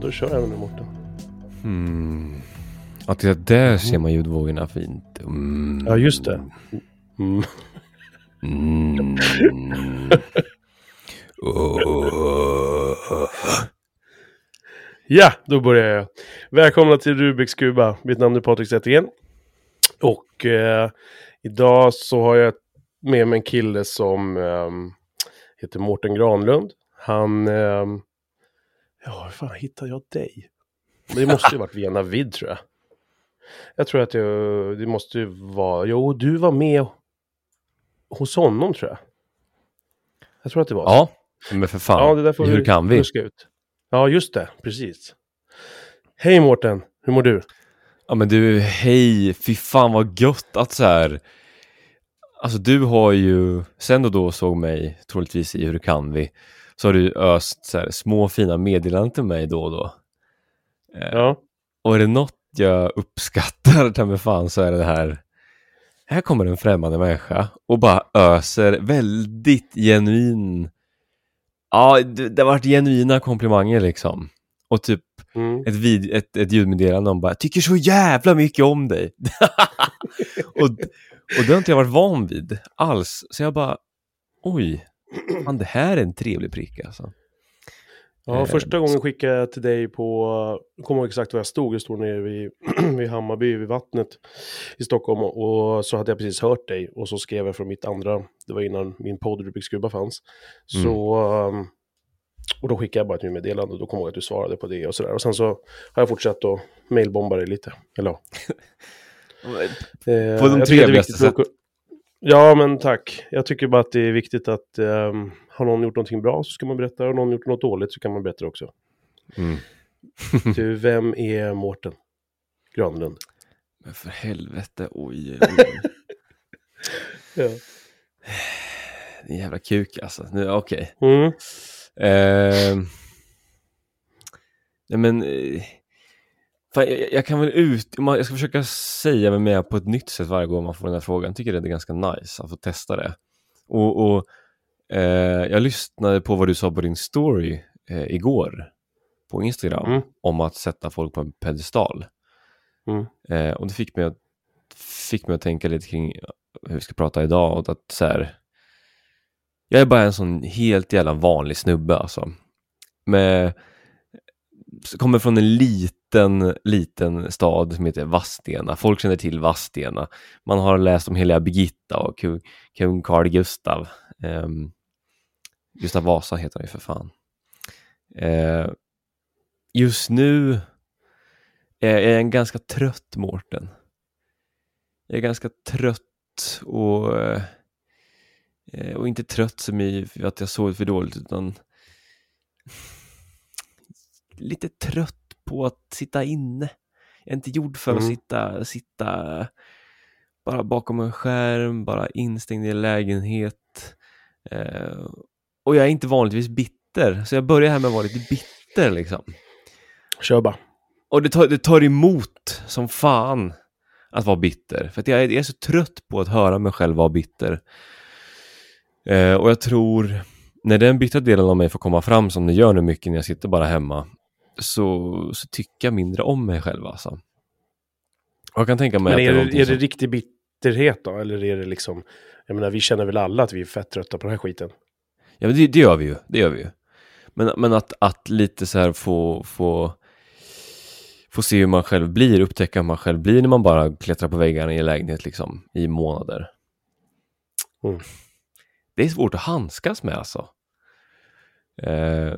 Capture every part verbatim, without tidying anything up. Då kör jag den där Mårten. Mm. Att det där ser man ljudvågorna fint. Mm. Ja, just det. Mm. Mm. Oh. Ja, då börjar jag. Välkomna till Rubikskuba. Mitt namn är Patrik Sättigen. Och eh, idag så har jag med mig en kille som eh, heter Mårten Granlund. Han... Eh, ja, hur fan hittar jag dig? Men det måste ju varit Venavid, tror jag. Jag tror att jag, det måste ju vara... Jo, du var med hos honom, tror jag. Jag tror att det var. Ja, men för fan. Ja, det där får hur vi, kan vi? Ut. Ja, just det. Precis. Hej Mårten, hur mår du? Ja, men du, hej. Fy fan vad gött att så här... Alltså du har ju... Sen då då såg mig troligtvis i Hur kan vi? Så har du öst så här, små fina meddelanden till mig då och då. Ja. Och är det något jag uppskattar ta med fan så är det här. Här kommer en främmande människa och bara öser väldigt genuin. Ja, det, det har varit genuina komplimanger liksom. Och typ mm. ett, vid, ett, ett ljudmeddelande om bara tycker så jävla mycket om dig. och, och det har inte jag varit van vid alls. Så jag bara, oj, fan, det här är en trevlig prick alltså. Ja, första gången skickade jag till dig på, jag kommer ihåg exakt var jag stod, jag stod nere vid, vid Hammarby, vid vattnet i Stockholm och så hade jag precis hört dig och så skrev jag från mitt andra, det var innan min podd Rubikskuba fanns, mm. så, och då skickade jag bara ett meddelande och då kommer jag ihåg att du svarade på det och sådär och sen så har jag fortsatt att mailbomba dig lite, eller eh, på de trevligaste sätt. Ja, men tack. Jag tycker bara att det är viktigt att um, har någon gjort någonting bra så ska man berätta. Har någon gjort något dåligt så kan man berätta också. Mm. Du, vem är Mårten Granlund? Men för helvete, oj. oj. Ja. Det är en jävla kuk alltså. Nu, okej. Okay. Mm. Uh, nej, men... Uh, jag kan väl ut, jag ska försöka säga mig med på ett nytt sätt varje gång man får den här frågan. Jag tycker det är ganska nice att få testa det. Och, och eh, jag lyssnade på vad du sa på din story eh, igår på Instagram mm. om att sätta folk på en pedestal. Mm. Eh, och det fick mig, att, fick mig att tänka lite kring hur vi ska prata idag. Och att så här, jag är bara en sån helt jävla vanlig snubbe alltså. Med... kommer från en liten, liten stad som heter Vadstena. Folk känner till Vadstena. Man har läst om heliga Birgitta och kung, kung Carl Gustav. Um, Gustav Vasa heter han ju för fan. Uh, just nu är jag en ganska trött Mårten. Jag är ganska trött och, och inte trött som i att jag såg för dåligt utan... lite trött på att sitta inne. Jag är inte gjord för mm. att sitta, sitta bara bakom en skärm, bara instängd i en lägenhet. Eh, och jag är inte vanligtvis bitter. Så jag börjar här med att vara lite bitter liksom. Kör bara. Och det tar, det tar emot som fan att vara bitter. För att jag är, jag är så trött på att höra mig själv vara bitter. Eh, och jag tror... när den bittra delen av mig får komma fram som det gör nu mycket när jag sitter bara hemma så, så tycker jag mindre om mig själv alltså. Jag kan tänka mig men att är det, det är, är som... det riktig bitterhet då? Eller är det liksom, jag menar vi känner väl alla att vi är fett trötta på den här skiten? Ja men det, det gör vi ju, det gör vi ju. Men, men att, att lite så här få, få få se hur man själv blir, upptäcka hur man själv blir när man bara klättrar på väggarna i lägenhet liksom i månader. Mm. Det är svårt att handskas med alltså. Eh,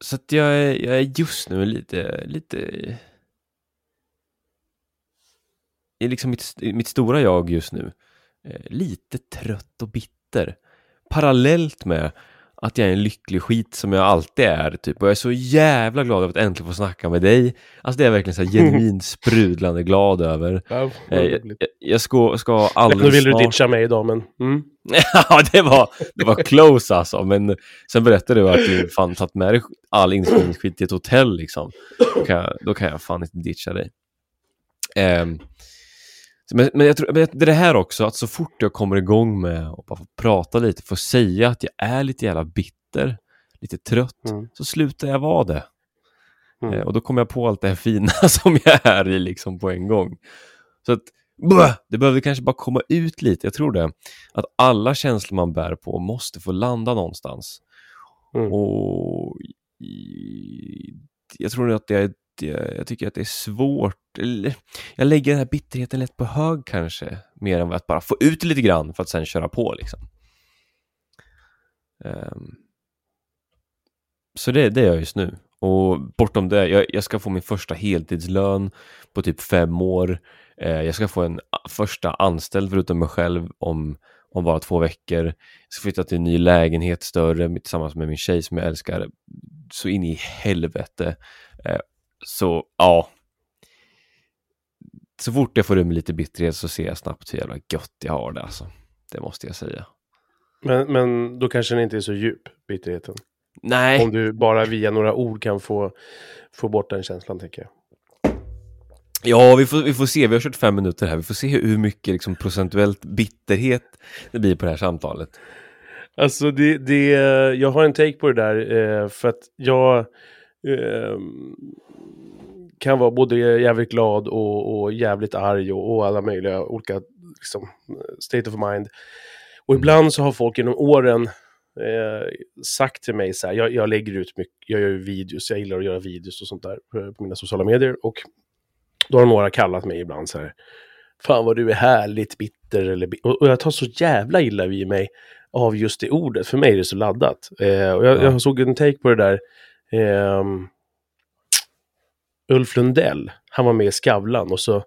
så att jag är, jag är just nu lite lite är liksom mitt, mitt stora jag just nu eh, lite trött och bitter parallellt med att jag är en lycklig skit som jag alltid är typ och jag är så jävla glad över att äntligen få snacka med dig. Alltså det är jag verkligen så här genuint sprudlande glad över. Ja, jag, jag ska ska aldrig nu vill snart... du ditcha mig idag men mm. ja, det var det var close alltså men sen berättade du att du fan satt med dig all inspelningsskit i ett hotell liksom. Då kan jag, då kan jag fan inte ditcha dig. Um, Men, men jag tror men det här också, att så fort jag kommer igång med och bara får prata lite, får säga att jag är lite jävla bitter, lite trött, mm. så slutar jag vara det. Mm. Och då kommer jag på allt det här fina som jag är i liksom på en gång. Så att bäh, det behöver kanske bara komma ut lite. Jag tror det. Att alla känslor man bär på måste få landa någonstans. Mm. Och i, jag tror att det är, jag tycker att det är svårt. Jag lägger den här bitterheten lätt på hög kanske. Mer än att bara få ut lite grann för att sen köra på liksom. Um, så det, det är jag just nu. Och bortom det, jag, jag ska få min första heltidslön på typ fem år. Eh, jag ska få en första anställd förutom mig själv om, om bara två veckor. Jag ska flytta till en ny lägenhet, större, tillsammans med min tjej som jag älskar. Så in i helvete. Eh, så, ja. Så fort jag får ur mig lite bitterhet så ser jag snabbt hur jävla gött jag har det. Alltså. Det måste jag säga. Men, men då kanske den inte är så djup, bitterheten. Nej. Om du bara via några ord kan få, få bort den känslan, tänker jag. Ja, vi får, vi får se. Vi har kört fem minuter här. Vi får se hur mycket liksom, procentuellt bitterhet det blir på det här samtalet. Alltså, det, det, jag har en take på det där. För att jag eh, kan vara både jävligt glad och, och jävligt arg och, och alla möjliga olika liksom, state of mind. Och ibland så har folk genom åren Eh, sagt till mig så här, jag, jag lägger ut mycket, jag gör videos, jag gillar att göra videos och sånt där på, på mina sociala medier, och då har några kallat mig ibland så här, fan vad du är härligt bitter eller, och, och jag tar så jävla illa vid mig av just det ordet, för mig är det så laddat eh, och jag, ja. jag såg en take på det där eh, Ulf Lundell, han var med i Skavlan, och så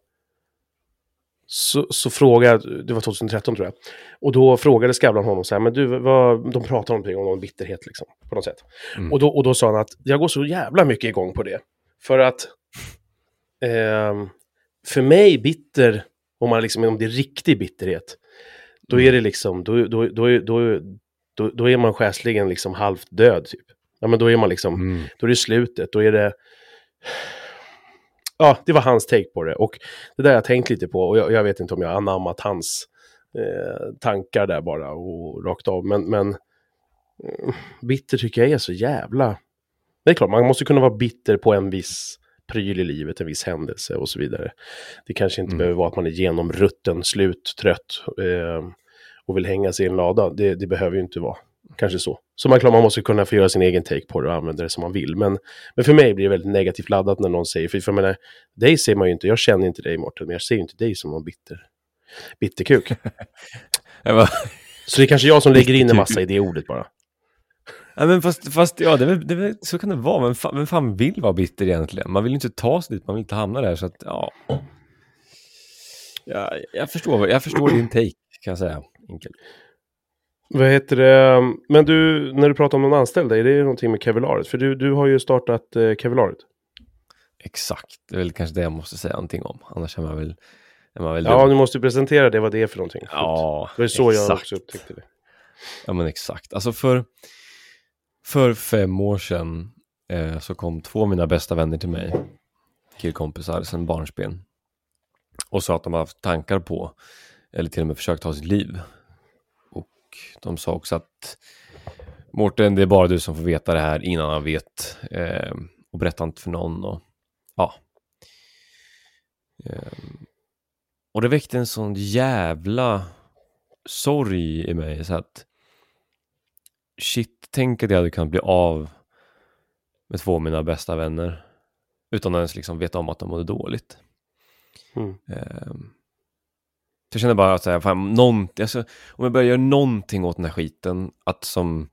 Så, så frågade, det var tjugohundratretton tror jag, och då frågade Skavlan honom så här, men du, vad, de pratar någonting om någon bitterhet liksom, på något sätt. Mm. Och, då, och då sa han att jag går så jävla mycket igång på det. För att eh, för mig bitter, om man liksom, om det är riktig bitterhet, då mm. är det liksom, då, då, då, då, då, då är man själsligen liksom halvt död typ. Ja, men då är man liksom, mm. då är det slutet, då är det... Ja, det var hans take på det, och det där jag tänkt lite på, och jag, jag vet inte om jag anammat hans eh, tankar där bara och rakt av, men, men bitter tycker jag är så jävla... Det är klart, man måste kunna vara bitter på en viss pryl i livet, en viss händelse och så vidare. Det kanske inte mm. behöver vara att man är genomrutten, slut, trött eh, och vill hänga sig i en lada. Det, det behöver ju inte vara. Kanske så. Så man, klar, man måste kunna få göra sin egen take på det och använda det som man vill. Men, men för mig blir det väldigt negativt laddat när någon säger, för jag menar, dig ser man ju inte, jag känner inte dig Mårten, men jag ser ju inte dig som någon bitter bitterkuk. Så det är kanske jag som lägger in en massa i det ordet bara. Ja, men fast, fast ja, det, det, så kan det vara. Men fan, vem fan vill vara bitter egentligen? Man vill inte ta sig dit, man vill inte hamna där. Så att, ja. Ja, jag förstår, jag förstår din take, kan jag säga. Enkelt. Vad heter det? Men du, när du pratar om någon anställd, är det någonting med kevlaret? För du, du har ju startat kevlaret. Exakt, det är väl kanske det jag måste säga någonting om. Annars är man väl... Är man väl ja, du måste presentera det, vad det är för någonting. Ja, det är så exakt. Jag också upptäckte det. Ja, men exakt. Alltså för, för fem år sedan eh, så kom två av mina bästa vänner till mig. Killkompisar, sen barnsben. Och sa att de har haft tankar på, eller till och med försökt ha sitt liv. De sa också att Mårten, det är bara du som får veta det här innan han vet eh, och berätta inte för någon och, ja. Eh, och det väckte en sån jävla sorg i mig så att shit, tänk att jag hade kunnat bli av med två av mina bästa vänner utan att ens liksom veta om att de mådde dåligt. Mm. Eh, Så jag känner bara att så här, fan, nånt, alltså, om jag börjar göra någonting åt den här skiten, att som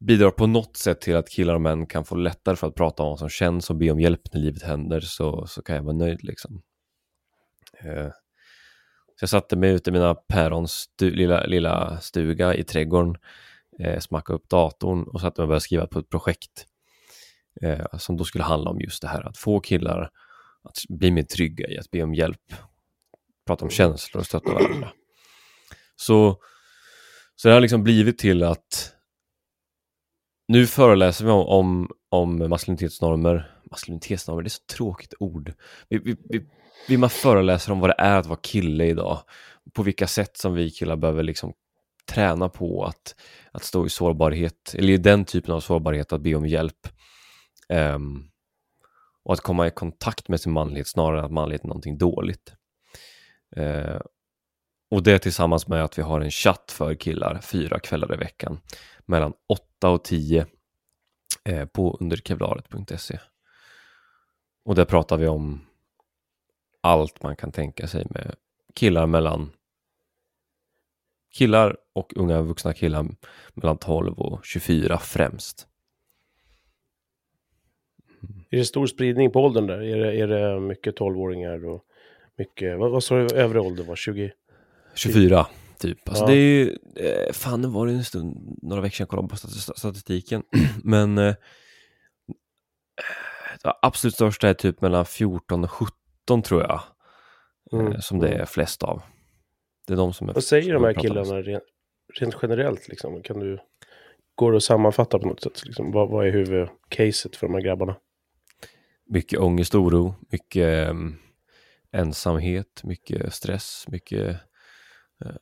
bidrar på något sätt till att killar och män kan få lättare för att prata om vad som känns och be om hjälp när livet händer, så, så kan jag vara nöjd liksom. Eh, så jag satte mig ute i mina pärons stu, lilla, lilla stuga i trädgården, eh, smackade upp datorn och satte mig och började skriva på ett projekt eh, som då skulle handla om just det här, att få killar att bli mer trygga i att be om hjälp, prata om känslor och stötta varandra. Så, så det har liksom blivit till att nu föreläser vi om, om, om maskulinitetsnormer. Maskulinitetsnormer, det är så tråkigt ord. Vi, vi, vi, vi man föreläser om vad det är att vara kille idag. På vilka sätt som vi killar behöver liksom träna på att, att stå i sårbarhet, eller i den typen av sårbarhet, att be om hjälp. Um, och att komma i kontakt med sin manlighet snarare än att manlighet är någonting dåligt. Uh, och det tillsammans med att vi har en chatt för killar fyra kvällar i veckan mellan åtta och tio uh, på underkevlaret punkt se. Och där pratar vi om allt man kan tänka sig med killar mellan killar och unga vuxna killar mellan tolv och tjugofyra främst. Är det stor spridning på åldern där? Är det, är det mycket tolvåringar och mycket, vad, vad sa du övre ålder var? tjugo? tjugofyra typ. Alltså ja. Det är ju, fan det var det en stund, några veckor sedan jag kollade på statistiken. Men eh, absolut största är typ mellan fjorton och sjutton tror jag. Mm. Som det är flest av. Det är de som är. Vad säger de här killarna rent, rent generellt liksom? Kan du gå och sammanfatta på något sätt liksom? Vad, vad är huvudcaset för de här grabbarna? Mycket ångest, oro, mycket um, ensamhet, mycket stress, mycket uh,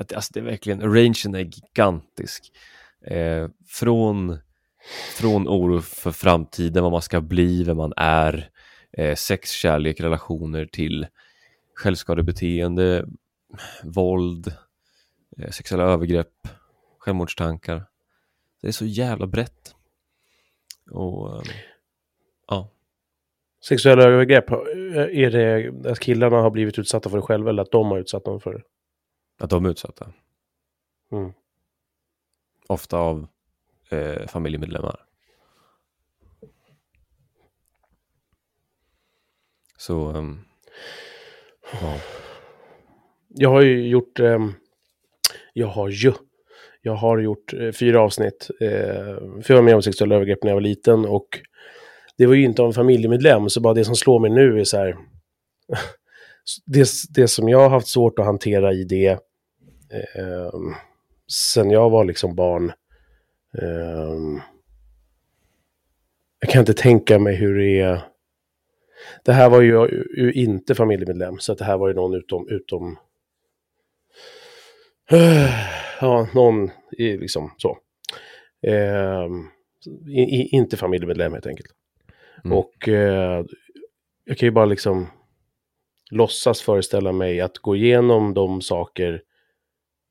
att, alltså det är verkligen, rangen är gigantisk. Uh, från från oro för framtiden, vad man ska bli, vem man är, uh, sex, kärlek, relationer till självskadebeteende, våld, sexuella övergrepp, självmordstankar. Det är så jävla brett. Och ja. Sexuella övergrepp, är det att killarna har blivit utsatta för det själva eller att de har utsatt dem för det? Att de är utsatta. Mm. Ofta av eh, familjemedlemmar. Så um, ja. Jag har ju gjort, eh, jag har ju, jag har gjort eh, fyra avsnitt, eh, för jag var med om sexuella övergrepp när jag var liten och det var ju inte av en familjemedlem, så bara det som slår mig nu är så här, det, det som jag har haft svårt att hantera i det eh, sen jag var liksom barn, eh, jag kan inte tänka mig hur det är. Det här var ju, ju inte familjemedlem, så att det här var ju någon utom, utom ja, någon i, liksom så. Eh, i, inte familjemedlem helt enkelt. Mm. Och eh, jag kan ju bara liksom låtsas föreställa mig att gå igenom de saker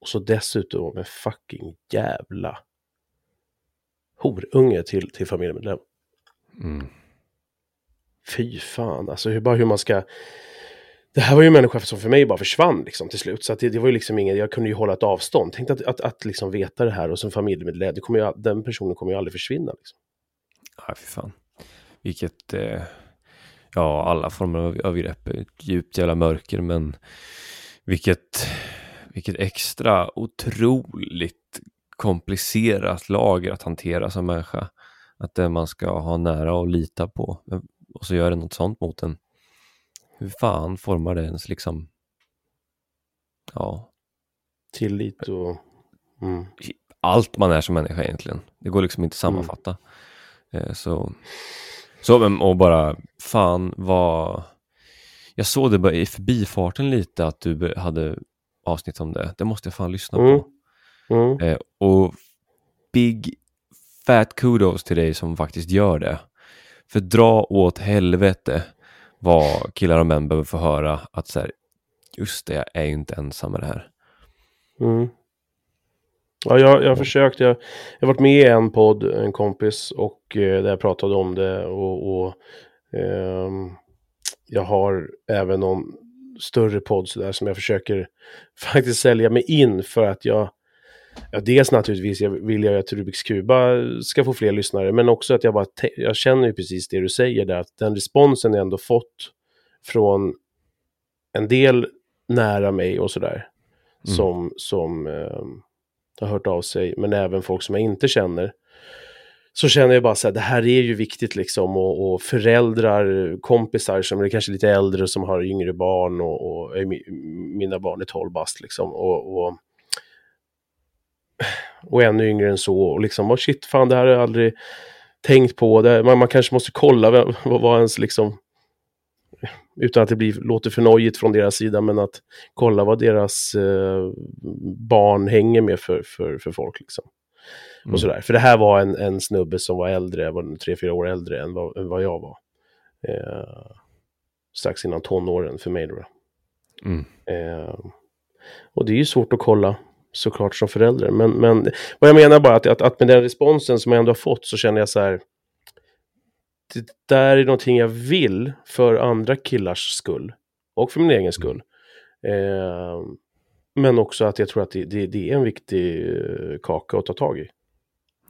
och så dessutom en fucking jävla horunge till, till familjemedlem. Mm. Fy fan, alltså hur, bara hur man ska. Det här var ju en människa som för mig bara försvann liksom till slut. Så att det, det var ju liksom inget, jag kunde ju hålla ett avstånd. Tänkte att, att, att liksom veta det här och som familjemedlem, det kommer ju, den personen kommer ju aldrig försvinna liksom. Ja, fy fan. Vilket, eh, ja alla former av övergrepp är ett djupt jävla mörker, men vilket, vilket extra otroligt komplicerat lager att hantera som människa. Att det man ska ha nära och lita på. Och så gör det något sånt mot en. Hur fan formar det ens liksom? Ja. Tillit och. Mm. Allt man är som människa egentligen. Det går liksom inte att sammanfatta. Mm. Så. Så och bara. Fan vad. Jag såg det bara i förbifarten lite. Att du hade avsnitt om det. Det måste jag fan lyssna mm. på. Mm. Och. Big fat kudos till dig som faktiskt gör det. För dra åt helvete vad killar och män behöver få höra. Att så här, just det, jag är ju inte ensam med det här. Mm. Ja, jag har försökt. Jag har varit med i en podd, en kompis. Och eh, där jag pratade om det. Och, och eh, jag har även någon större podd så där, som jag försöker faktiskt sälja mig in. För att jag... Ja, dels naturligtvis jag vill jag att Rubikskuba ska få fler lyssnare, men också att jag bara te- jag känner ju precis det du säger där, att den responsen jag ändå fått från en del nära mig och sådär mm. som, som eh, har hört av sig, men även folk som jag inte känner, så känner jag bara så här, det här är ju viktigt liksom, och, och föräldrar, kompisar som är kanske lite äldre som har yngre barn och, och mina barn är tolv bast liksom, och, och och ännu yngre än så och liksom, oh shit fan, det här har jag aldrig tänkt på, det, man, man kanske måste kolla vem, vad, vad ens liksom utan att det blir, låter för nojigt från deras sida, men att kolla vad deras eh, barn hänger med för, för, för folk liksom. Mm. Och sådär. För det här var en, en snubbe som var äldre, var tre, fyra år äldre än vad, än vad jag var. Eh, strax innan tonåren för mig då. Mm. Eh, och det är ju svårt att kolla såklart som förälder. Men, men vad jag menar bara att, att, att med den responsen som jag ändå har fått så känner jag så här. Det där är någonting jag vill för andra killars skull. Och för min egen skull. Eh, men också att jag tror att det, det, det är en viktig kaka att ta tag i.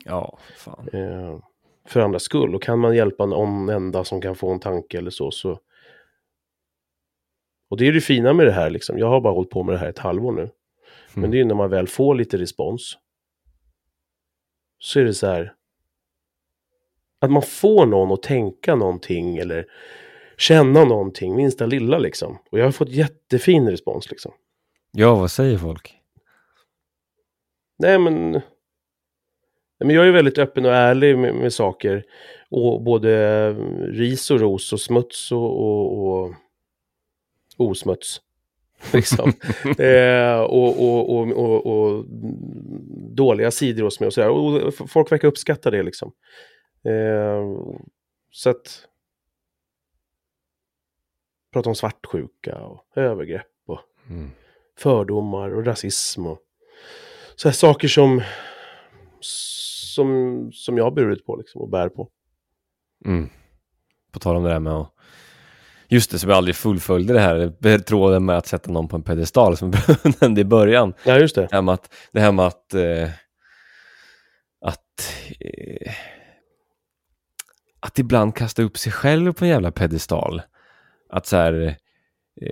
Ja, fan. Eh, för andras skull. Och kan man hjälpa någon enda som kan få en tanke eller så. så... Och det är det fina med det här liksom. Jag har bara hållit på med det här ett halvår nu. Mm. Men det är ju när man väl får lite respons. Så är det så här. Att man får någon att tänka någonting eller känna någonting, minsta lilla liksom. Och jag har fått jättefin respons liksom. Ja, vad säger folk? Nej, men, nej, men jag är ju väldigt öppen och ärlig med, med saker. Och både ris och ros och smuts och, och, och osmuts. Liksom. eh, och, och, och, och, och dåliga sidor hos mig och sådär. Och folk verkar uppskatta det liksom. Eh, så att prata om svartsjuka och övergrepp och mm. fördomar och rasism och så här saker som som, som jag har burit på liksom och bär på. Mm. På tal om det där med att, just det, som jag aldrig fullföljde det här tråden med att sätta någon på en pedestal som jag nämnde i början. Ja, just det. Det här med att det här med att, eh, att eh, att ibland kasta upp sig själv på en jävla pedestal. Att så här,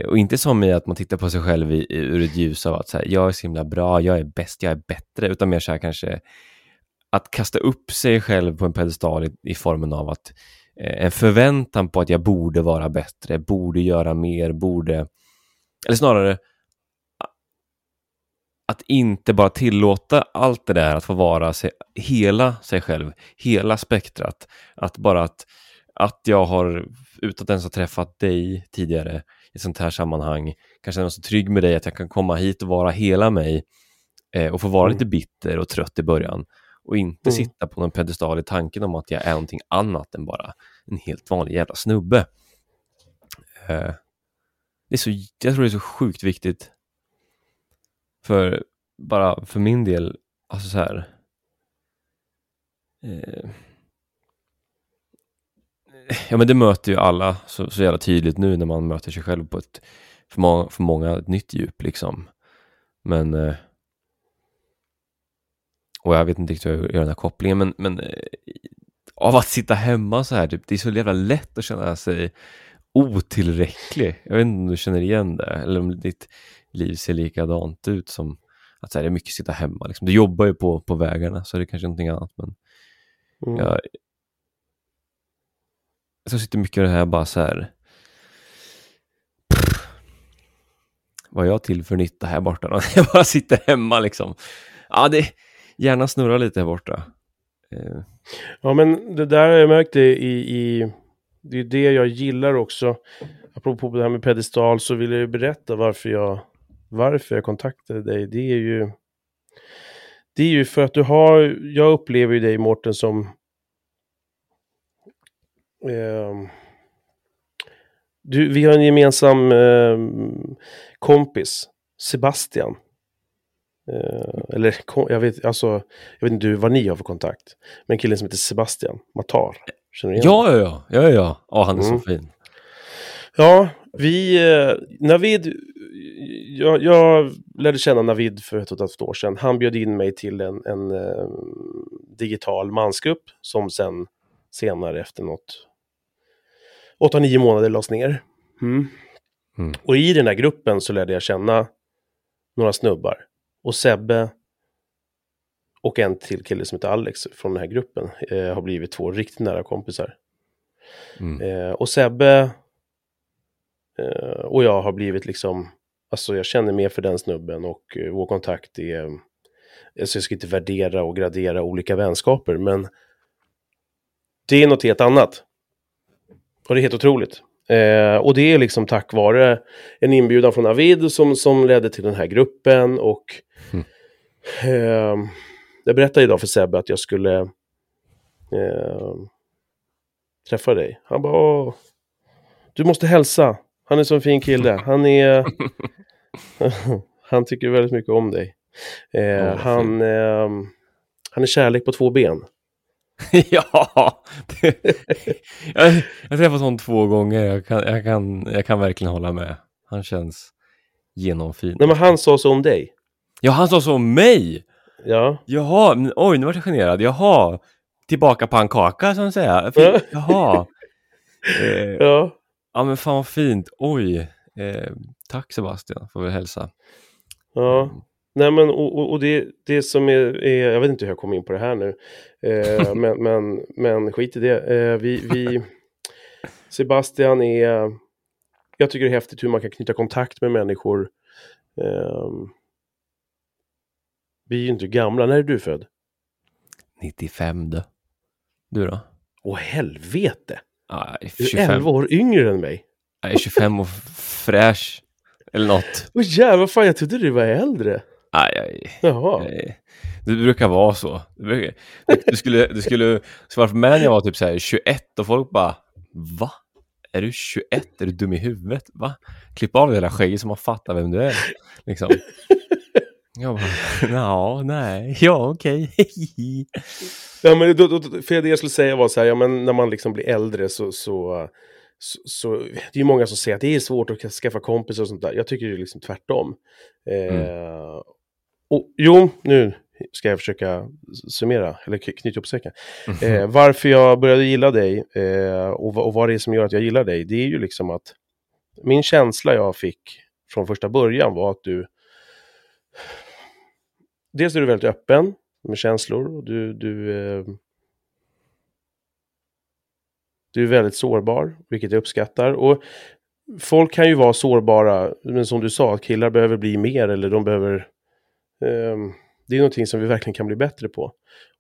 och inte som i att man tittar på sig själv i, ur ett ljus av att så här, jag är så himla bra, jag är bäst, jag är bättre. Utan mer så här kanske att kasta upp sig själv på en pedestal i, i formen av att eh, en förväntan på att jag borde vara bättre, borde göra mer, borde... Eller snarare att inte bara tillåta allt det där, att få vara sig, hela sig själv, hela spektrat. Att bara att, att jag har, utan att ens ha träffat dig tidigare i sånt här sammanhang, kanske är jag så trygg med dig att jag kan komma hit och vara hela mig eh, och få vara mm. lite bitter och trött i början. Och inte mm. sitta på någon pedestal i tanken om att jag är någonting annat än bara en helt vanlig jävla snubbe. Eh, det är så, jag tror det är så sjukt viktigt. För bara för min del, alltså så här, eh, ja, men det möter ju alla så, så jävla tydligt nu när man möter sig själv på ett, för, må- för många ett nytt djup liksom. Men eh, och jag vet inte riktigt hur jag gör den här kopplingen, men, men eh, av att sitta hemma så här typ, det är så jävla lätt att känna sig otillräcklig. Jag vet inte om du känner igen det, eller om ditt liv ser likadant ut, som att så här, det är mycket sitta hemma liksom. Du jobbar ju på, på vägarna, så det är kanske någonting annat, men mm. jag, så sitter mycket av det här bara så här, pff, vad jag till för nytta här borta då? Jag bara sitter hemma liksom. Ja, det gärna snurrar lite här borta. Eh. Ja, men det där har jag märkt i, i det är det jag gillar också. Apropå det här med pedestal så vill jag ju berätta varför jag varför jag kontaktade dig. Det är ju det är ju för att du har, jag upplever ju dig, Mårten, som eh, du, vi har en gemensam eh, kompis, Sebastian. Eh, eller jag vet alltså jag vet inte du vad ni har för kontakt. Men killen som heter Sebastian Matar. Ja, ja, ja, ja, ja. Ja, han är mm. så fin. Ja, vi, Navid, jag, jag lärde känna Navid för ett och ett halvt år sedan. Han bjöd in mig till en, en eh, digital mansgrupp som sen senare efter något åtta, nio månader lades ner. Mm. Mm. Och i den här gruppen så lärde jag känna några snubbar. Och Sebbe och en till kille som heter Alex från den här gruppen eh, har blivit två riktigt nära kompisar. Mm. Eh, och Sebbe eh, och jag har blivit liksom, alltså jag känner mer för den snubben, och eh, vår kontakt är, alltså jag ska inte värdera och gradera olika vänskaper, men det är något helt annat. Och det är helt otroligt. Eh, och det är liksom tack vare en inbjudan från Avid som, som ledde till den här gruppen. Och mm. eh, jag berättade idag för Sebbe att jag skulle eh, träffa dig. Han bara, åh, du måste hälsa. Han är så en fin kille. Han är... han tycker väldigt mycket om dig. Eh, oh, han, eh, han är kärlek på två ben. Ja, det, jag, jag träffat honom två gånger. Jag kan, jag, kan, jag kan verkligen hålla med. Han känns genomfin. Nej, men han sa så om dig. Ja, han sa så om mig. Ja. Jaha, oj, nu var jag generad. Jaha, tillbaka på en kaka som säger. Fin, jaha. eh, ja. Ja, men fan vad fint. Oj. Eh, tack Sebastian, får vi hälsa. Ja. Nej, men och, och, och det, det som är, är, jag vet inte hur jag kom in på det här nu, eh, men, men, men skit i det. Eh, vi, vi, Sebastian är, jag tycker det är häftigt hur man kan knyta kontakt med människor. Eh, vi är ju inte gamla, när är du född? nittiofem då. Du då? Åh helvete! Ah, tjugofem. Du är elva år yngre än mig. Jag är tjugofem och fräsch. Eller något. Åh jävlar, fan, jag trodde du var äldre. Aj, aj. Jaha. Aj. Det brukar vara så. Det brukar... Du skulle, du skulle, svara för mig när jag var typ så här tjugoett och folk bara, va? Är du tjugoett? Är du dum i huvudet? Va? Klipp av det hela skägget så man fattar vem du är. Liksom. Jag bara, ja, nej. Ja, okej. Okay. Ja, men då, då, för det jag skulle säga var så här, ja, men när man liksom blir äldre så... så... Så, så det är ju många som säger att det är svårt att skaffa kompisar och sånt där. Jag tycker det är liksom tvärtom. Eh, mm. och, jo, nu ska jag försöka summera, eller knyta upp säcken. Mm-hmm. Eh, varför jag började gilla dig eh, och, och vad det är som gör att jag gillar dig, det är ju liksom att min känsla jag fick från första början var att du, dels är du väldigt öppen med känslor och du, du eh, du är väldigt sårbar, vilket jag uppskattar. Och folk kan ju vara sårbara, men som du sa, att killar behöver bli mer, eller de behöver... Eh, det är någonting som vi verkligen kan bli bättre på.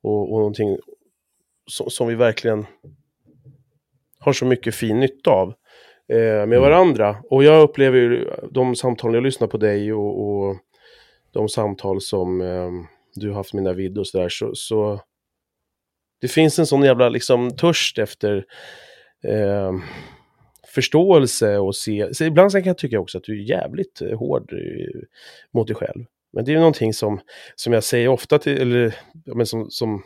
Och, och någonting som, som vi verkligen har så mycket fin nytta av eh, med mm. varandra. Och jag upplever ju de samtal jag lyssnar på dig och, och de samtal som eh, du har haft med mina videos där, så... så det finns en sån jävla liksom törst efter eh, förståelse och se. Så ibland kan jag tycka också att du är jävligt hård mot dig själv. Men det är ju någonting som, som jag säger ofta till, eller men som, som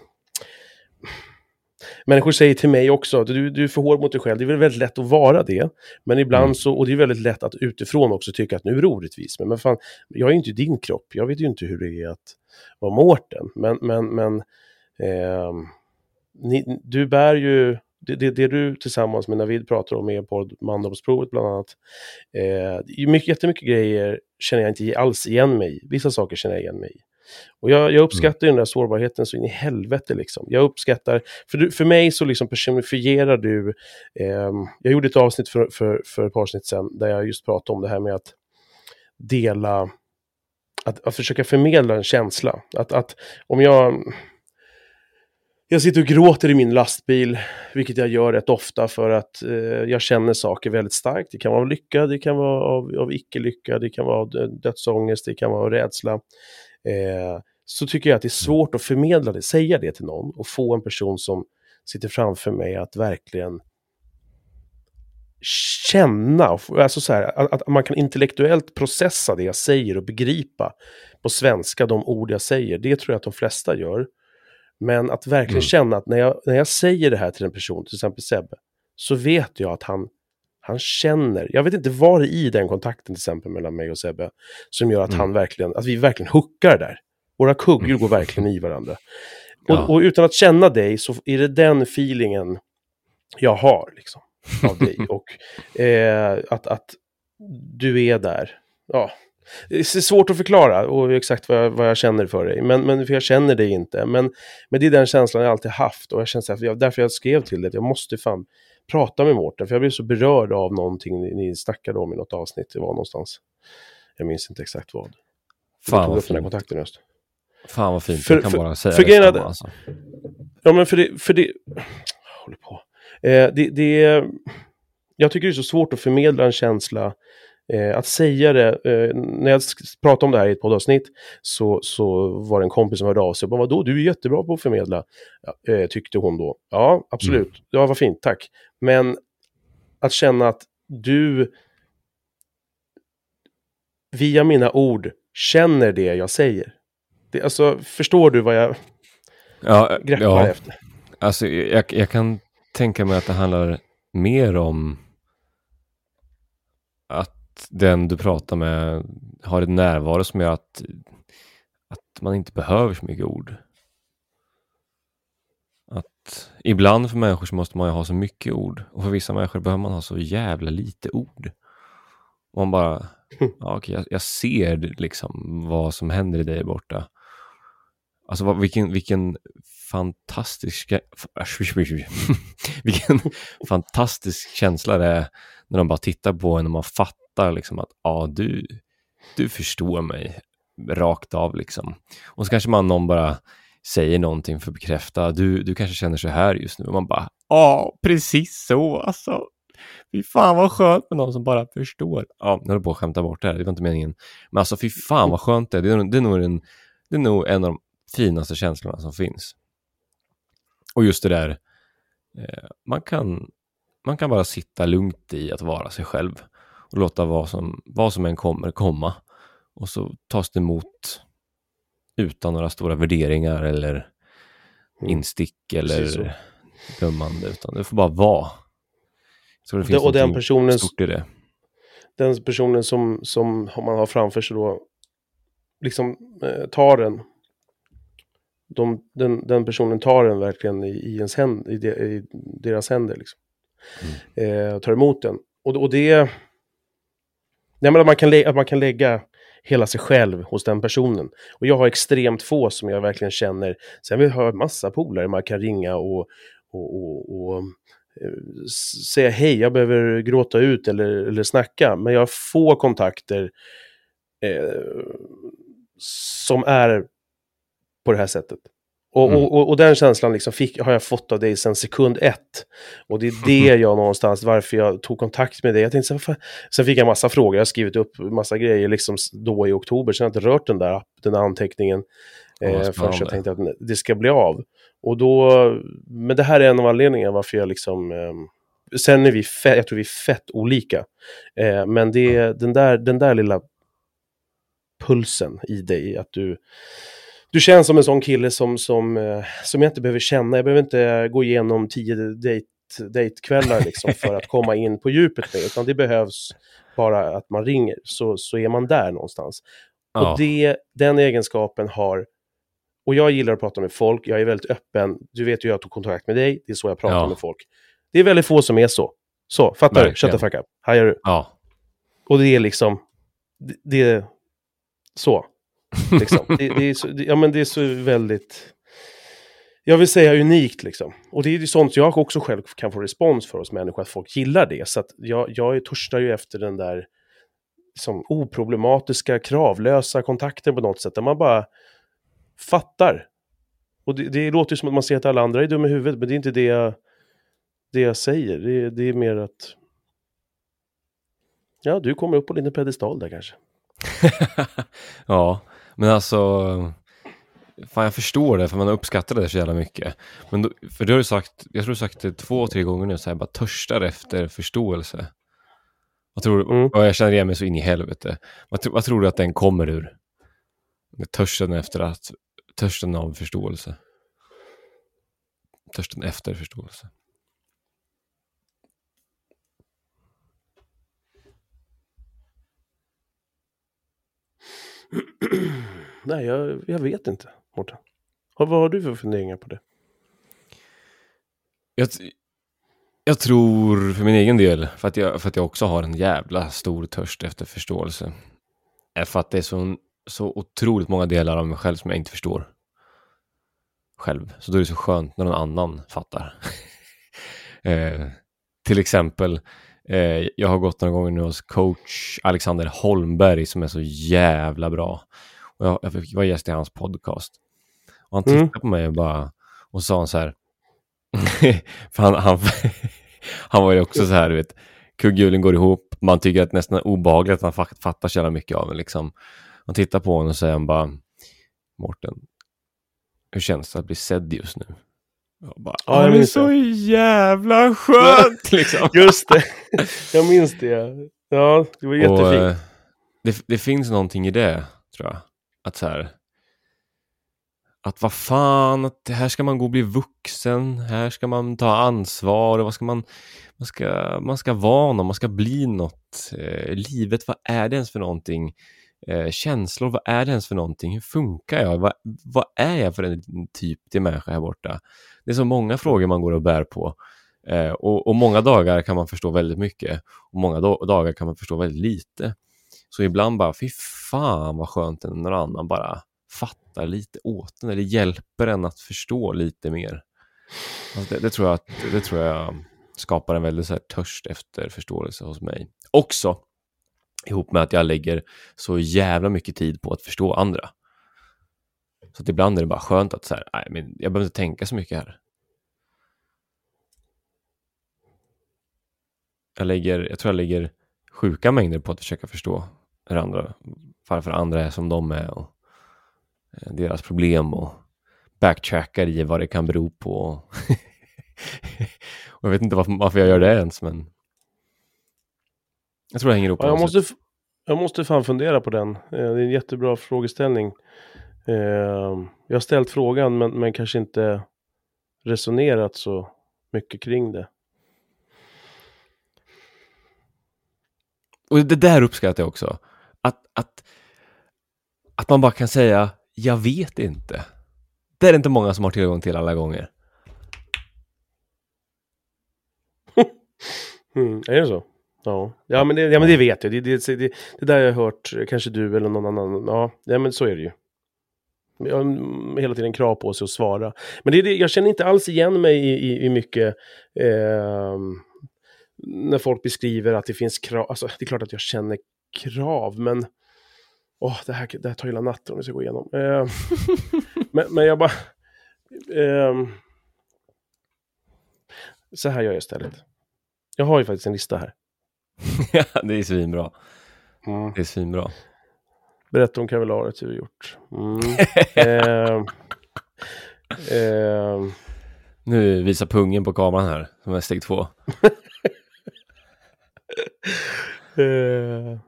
människor säger till mig också, att du, du är för hård mot dig själv. Det är väl väldigt lätt att vara det. Men ibland mm. så, och det är väldigt lätt att utifrån också tycka att nu är det orättvist. Men, men fan, jag är ju inte din kropp. Jag vet ju inte hur det är att vara Mårten. Men, men, men eh, Ni, du bär ju det, det, det du tillsammans med Navid pratar om i Mandomsprovet bland annat, eh, mycket, jättemycket grejer känner jag inte alls igen mig i. Vissa saker känner jag igen mig i. Och jag, jag uppskattar mm. den där sårbarheten så in i helvete liksom. Jag uppskattar, för, du, för mig så liksom personifierar du eh, jag gjorde ett avsnitt för, för, för ett par avsnitt sedan där jag just pratade om det här med att dela, att, att försöka förmedla en känsla att, att om jag Jag sitter och gråter i min lastbil, vilket jag gör rätt ofta för att eh, jag känner saker väldigt starkt. Det kan vara lycka, det kan vara av, av icke-lycka, det kan vara dödsångest, det kan vara rädsla. Eh, så tycker jag att det är svårt att förmedla det, säga det till någon och få en person som sitter framför mig att verkligen känna, alltså så här, att, att man kan intellektuellt processa det jag säger och begripa på svenska de ord jag säger. Det tror jag att de flesta gör. Men att verkligen mm. känna att när jag, när jag säger det här till en person, till exempel Sebbe, så vet jag att han, han känner. Jag vet inte var i den kontakten till exempel mellan mig och Sebbe som gör att, mm. han verkligen, att vi verkligen huckar där. Våra kuggor mm. går verkligen i varandra. Och, ja. och utan att känna dig så är det den feelingen jag har liksom, av dig. Och eh, att, att du är där. Ja. Det är svårt att förklara och exakt vad jag, vad jag känner för dig, men, men för jag känner dig inte, men, men det är den känslan jag alltid haft och jag känner så här, därför jag skrev till det att jag måste fan prata med Mårten, för jag blev så berörd av någonting ni, ni snackade om i något avsnitt, det var någonstans, jag minns inte exakt vad. Fan vad fint. Fan vad fint, jag kan för, bara säga för, det för samma, alltså. Ja men för det, för det håller på, eh, det, det jag tycker det är så svårt att förmedla en känsla. Eh, att säga det, eh, när jag pratade om det här i ett poddavsnitt så, så var det en kompis som hörde av sig och bara, vadå, du är jättebra på att förmedla, ja, eh, tyckte hon då. Ja, absolut. Mm. Ja, vad fint, tack. Men att känna att du via mina ord känner det jag säger. Det, alltså, förstår du vad jag ja, greppar ja. efter? Alltså, jag, jag kan tänka mig att det handlar mer om att den du pratar med har en närvaro som gör att, att man inte behöver så mycket ord. Att ibland för människor så måste man ju ha så mycket ord. Och för vissa människor behöver man ha så jävla lite ord. Och man bara, ja, okej, jag, jag ser liksom vad som händer i dig borta. Alltså vad, vilken, vilken fantastisk vilken fantastisk känsla det är när de bara tittar på en och man fattar liksom att ah, du, du förstår mig rakt av liksom. Och så kanske man någon bara säger någonting för att bekräfta, du, du kanske känner så här just nu, och man bara ja, precis så alltså, fy fan vad skönt med någon som bara förstår. Ja, nu håller jag på att skämta bort det här, det var inte meningen, men alltså fy fan vad skönt det är. Det är, det är, nog, en, det är nog en av de finaste känslorna som finns. Och just det där eh, man kan man kan bara sitta lugnt i att vara sig själv och låta vad som, vad som än kommer komma. Och så tas det emot utan några stora värderingar eller instick eller dömande. Utan det får bara vara. Så det finns det, och den personen, stort i det. Den personen som, som man har framför sig då liksom eh, tar den. De, den. Den personen tar den verkligen i, i, ens händ, i, de, i deras händer. Liksom. Mm. Eh, tar emot den. Och, och det... Nej, men att man kan lä- att man kan lägga hela sig själv hos den personen. Och jag har extremt få som jag verkligen känner. Sen vi har massa polare man kan ringa och, och, och, och eh, säga hej, jag behöver gråta ut eller, eller snacka. Men jag har få kontakter eh, som är på det här sättet. Och, mm. och, och, och den känslan liksom fick, har jag fått av dig sedan sekund ett. Och det är det jag någonstans, varför jag tog kontakt med dig. Jag tänkte, så, sen fick jag massa frågor, jag har skrivit upp massa grejer liksom då i oktober. Sen har jag inte rört den där, den där anteckningen eh, förrän jag tänkte att det ska bli av. Och då, men det här är en av anledningarna varför jag liksom... Eh, sen är vi, fett, jag tror vi är fett olika. Eh, men det är den där, den där lilla pulsen i dig, att du... Du känns som en sån kille som, som, som jag inte behöver känna. Jag behöver inte gå igenom tio dejtkvällar liksom för att komma in på djupet med. Utan det behövs bara att man ringer. Så, så är man där någonstans. Ja. Och det, den egenskapen har... Och jag gillar att prata med folk. Jag är väldigt öppen. Du vet ju jag tog kontakt med dig. Det är så jag pratar ja. med folk. Det är väldigt få som är så. Så, fattar du? Shut the fuck up. Hajar du? Ja. Och det är liksom... Det, det är så. Liksom. Det, det är så, det, ja, men det är så väldigt, jag vill säga unikt liksom. Och det är ju sånt jag också själv kan få respons för oss människor, att folk gillar det. Så att jag, jag törstar ju efter den där liksom, oproblematiska, kravlösa kontakten på något sätt, där man bara fattar. Och det, det låter ju som att man ser att alla andra är dumma i huvudet, men det är inte det jag, det jag säger. Det, det är mer att ja, du kommer upp på din pedestal där kanske. Ja. Men alltså, fan jag förstår det, för man uppskattar det så jävla mycket. Men då, för det har du sagt, jag tror du sagt det två, tre gånger nu, så här, bara törstar efter förståelse. Vad tror du, mm. och jag känner igen mig så in i helvete. Vad, vad tror du att den kommer ur? Törsten efter att, törsten av förståelse. Törsten efter förståelse. Nej, jag, jag vet inte, Mårten. Vad har du för funderingar på det? Jag, jag tror för min egen del, för att, jag, för att jag också har en jävla stor törst efter förståelse. För att det är så, så otroligt många delar av mig själv som jag inte förstår själv. Så då är det så skönt när någon annan fattar. eh, till exempel... Jag har gått några gånger nu hos coach Alexander Holmberg som är så jävla bra. Och jag, jag var gäst i hans podcast. Och han tittade mm. på mig och bara och sa han så här. För han, han, han var ju också så här, du vet, kugghjulen går ihop. Man tycker att nästan obehagligt att man fattar så jävla mycket av den. Liksom. Man tittar på honom och säger bara, Mårten, hur känns det att bli sedd just nu? Jag bara, ja, jag minns det. Det är så jävla skönt! liksom. Just det, jag minns det. Ja, det var jättefint. Och, det, det finns någonting i det, tror jag. Att så här... Att vad fan, att här ska man gå och bli vuxen, här ska man ta ansvar, vad ska man, man, ska, man ska vara någon, man ska bli något. Eh, livet, vad är det ens för någonting? Eh, känslor, vad är det ens för någonting? Hur funkar jag? Va, vad är jag för en typ till människa här borta? Det är så många frågor man går och bär på. Eh, och, och många dagar kan man förstå väldigt mycket. Och många do- dagar kan man förstå väldigt lite. Så ibland bara, fy fan vad skönt en eller annan bara fattar lite åt den eller hjälper den att förstå lite mer. Alltså det, det, tror jag att, det tror jag skapar en väldigt så här törst efter förståelse hos mig. Också ihop med att jag lägger så jävla mycket tid på att förstå andra. Så att ibland är det bara skönt att så här, nej, men jag behöver inte tänka så mycket här. Jag, lägger, jag tror jag lägger sjuka mängder på att försöka förstå hur andra, varför andra är som de är och deras problem och backtrackar i vad det kan bero på. och jag vet inte varför, varför jag gör det ens, men jag tror jag hänger ihop. Ja, jag, måste f- jag måste fan fundera på den. Det är en jättebra frågeställning. Jag har ställt frågan men, men kanske inte resonerat så mycket kring det. Och det där uppskattar jag också. Att, att Att man bara kan säga, jag vet inte. Det är inte många som har tillgång till alla gånger. Mm, är det så? Ja, ja, men, det, ja men det vet jag. Det, det, det, det där jag har hört, kanske du eller någon annan. Ja, ja men så är det ju. Jag har hela tiden krav på sig att svara. Men det, det, jag känner inte alls igen mig i, i, i mycket... Eh, när folk beskriver att det finns krav. Alltså, det är klart att jag känner krav, men... Åh, oh, det, här, det här tar hela natten om vi ska gå igenom. Eh, men, men jag bara... Eh, så här gör jag istället. Jag har ju faktiskt en lista här. Ja, det är svinbra. Mm. Det är svinbra. Berätta om kevlaret hur vi gjort. Mm. eh, eh, nu visar pungen på kameran här. Som är steg två. eh...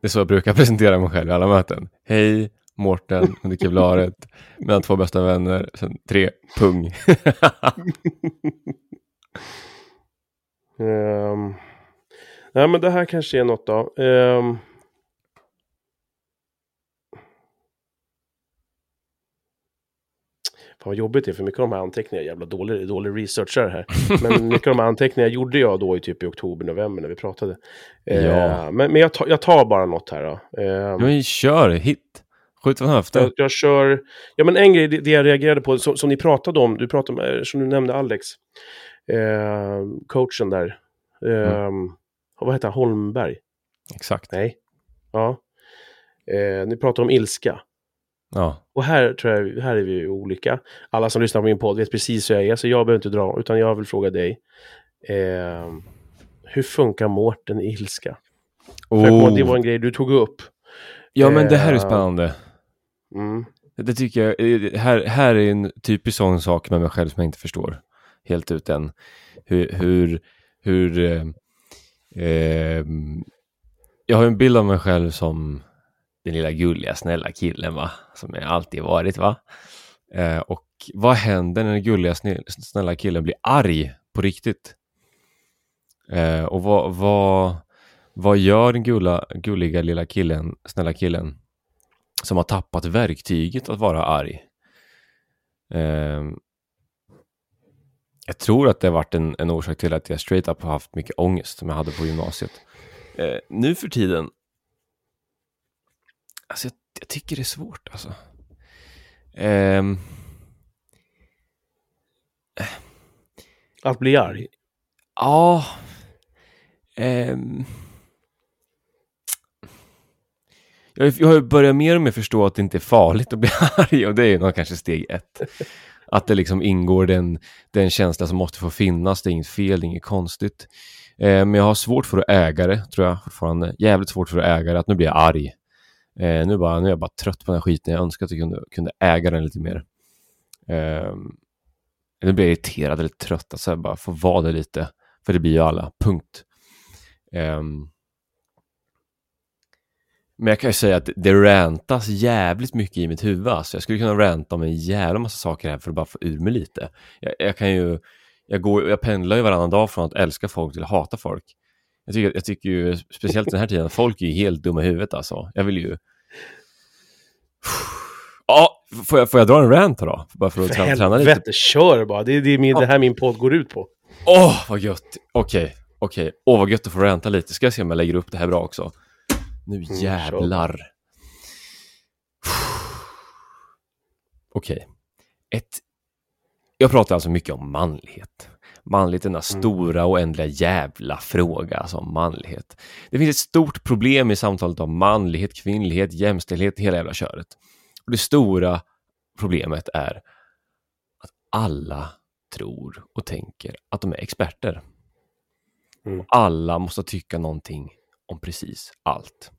Det är så jag brukar presentera mig själv i alla möten. Hej, Mårten, under kevlaret. Mina två bästa vänner. Sen tre, pung. um, nej, men det här kanske är något då. Um, fan vad jobbigt det är, för mycket av de här anteckningarna. Jävla dålig, dålig researcher här. Men mycket av de här anteckningarna gjorde jag då i typ i oktober, november när vi pratade. Ja. Eh, men men jag, ta, jag tar bara något här då. Eh, men kör, hit. Skjut från höften. Jag, jag kör, ja men en grej, det, det jag reagerade på, som, som ni pratade om, du pratade om, som du nämnde Alex, eh, coachen där. Eh, mm. Vad heter han? Holmberg? Exakt. Nej. Ja. Eh, ni pratade om ilska. Ja. Och här tror jag, här är vi olika. Alla som lyssnar på min podd vet precis hur jag är, så jag behöver inte dra, utan jag vill fråga dig. Eh, hur funkar Mårten i ilska? Oh. För det var en grej du tog upp. Ja, eh, men det här är spännande. Mm. Det, det tycker jag, här, här är en typisk sån sak med mig själv som jag inte förstår helt ut än. Hur, hur, hur eh, eh, jag har en bild av mig själv som den lilla gulliga, snälla killen, va? Som jag alltid varit, va? Eh, och vad händer när den gulliga, snälla killen blir arg på riktigt? Eh, och vad, vad, vad gör den gulla, gulliga lilla killen, snälla killen, som har tappat verktyget att vara arg? Eh, jag tror att det har varit en, en orsak till att jag straight up har haft mycket ångest som jag hade på gymnasiet. Eh, nu för tiden, alltså jag, jag tycker det är svårt alltså. Um, äh. Att bli arg? Ja. Um, jag, jag har börjat mer och mer förstå att det inte är farligt att bli arg. Och det är ju nog kanske steg ett. Att det liksom ingår den, den känsla som måste få finnas. Det är inget fel, det är inget konstigt. Eh, men jag har svårt för att äga det, tror jag fortfarande. Jävligt svårt för att äga det. Att nu blir jag arg. Eh, nu, bara, nu är jag bara trött på den här skiten. Jag önskar att jag kunde, kunde äga den lite mer. Eh, nu blir jag irriterad eller trött. Alltså jag bara får vara det lite. För det blir ju alla. Punkt. Eh, Men jag kan ju säga att det rantas jävligt mycket i mitt huvud. Alltså jag skulle kunna ranta om en jävla massa saker här för att bara få ur mig lite. Jag, jag kan ju... Jag, går, jag pendlar ju varannan dag från att älska folk till att hata folk. Jag tycker, jag tycker ju, speciellt den här tiden, folk är ju helt dumma i huvudet alltså. Jag vill ju... Ja, får jag, får jag dra en rant då? Bara för att för träna, träna lite. Kör bara. Det, det är min, ja. Det här min podd går ut på. Åh, oh, vad gött. Okej, okay, okej. Okay. Åh, oh, vad gött att få ranta lite. Ska jag se om jag lägger upp det här bra också. Nu jävlar. Okej. Okay. Ett... Jag pratar alltså mycket om manlighet. Manlighet, den här stora och ändliga jävla fråga, alltså om manlighet. Det finns ett stort problem i samtalet om manlighet, kvinnlighet, jämställdhet, hela jävla köret. Och det stora problemet är att alla tror och tänker att de är experter. Mm. Och alla måste tycka någonting om precis allt.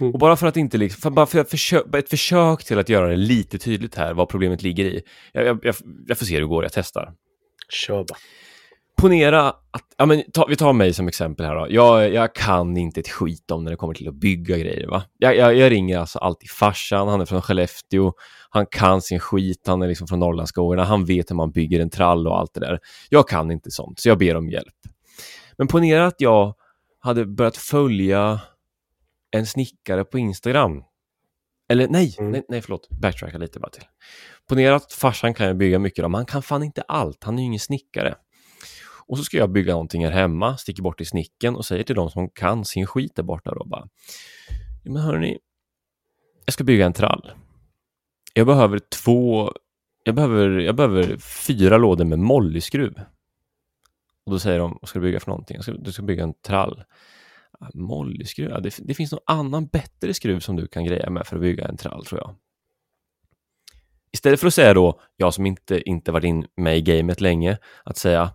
Mm. Och bara för att inte liksom, för bara för att försö- ett försök till att göra det lite tydligt här vad problemet ligger i. Jag, jag, jag får se hur det går, jag testar. Kör bara. Ponera att, ja men ta, vi tar mig som exempel här då. Jag, jag kan inte ett skit om när det kommer till att bygga grejer va. Jag, jag, jag ringer alltså alltid farsan, han är från Skellefteå. Han kan sin skit, han är liksom från Norrlandsskogarna. Han vet hur man bygger en trall och allt det där. Jag kan inte sånt, så jag ber om hjälp. Men ponera att jag hade börjat följa en snickare på Instagram. Eller nej, mm. nej, nej förlåt. Backtracka lite bara till. Ponera att farsan kan jag bygga mycket om. Han kan fan inte allt. Han är ju ingen snickare. Och så ska jag bygga någonting här hemma. Sticker bort i snicken och säger till de som kan sin skit där borta då bara. Men hörni, jag ska bygga en trall. Jag behöver två... Jag behöver, jag behöver fyra lådor med mollyskruv. Och då säger de, vad ska du bygga för någonting? Jag ska, du ska bygga en trall. Mollyskruv? Ja, det, det finns någon annan bättre skruv som du kan greja med för att bygga en trall, tror jag. Istället för att säga då, jag som inte, inte varit in med i gamet länge, att säga,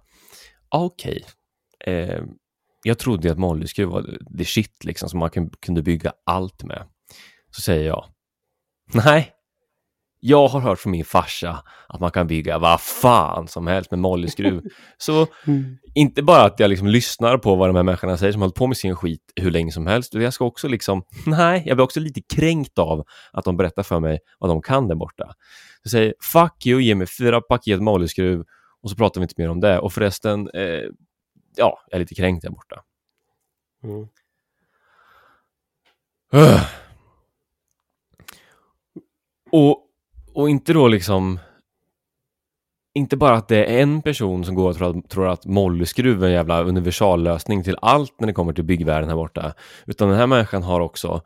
ah, okej, okay. eh, jag trodde att mollyskruv var det shit liksom, som man kan, kunde bygga allt med. Så säger jag, nej. Jag har hört från min farsa att man kan bygga vad fan som helst med mollyskruv. Så inte bara att jag liksom lyssnar på vad de här människorna säger som hållit på med sin skit hur länge som helst. Jag ska också liksom, nej, jag blir också lite kränkt av att de berättar för mig vad de kan där borta. Jag säger, fuck you, ge mig fyra paket mollyskruv och så pratar vi inte mer om det. Och förresten, eh, ja, jag är lite kränkt där borta. Mm. Uh. Och Och inte då liksom, inte bara att det är en person som går och tror att, tror att mollyskruv är en jävla universallösning till allt när det kommer till byggvärlden här borta. Utan den här människan har också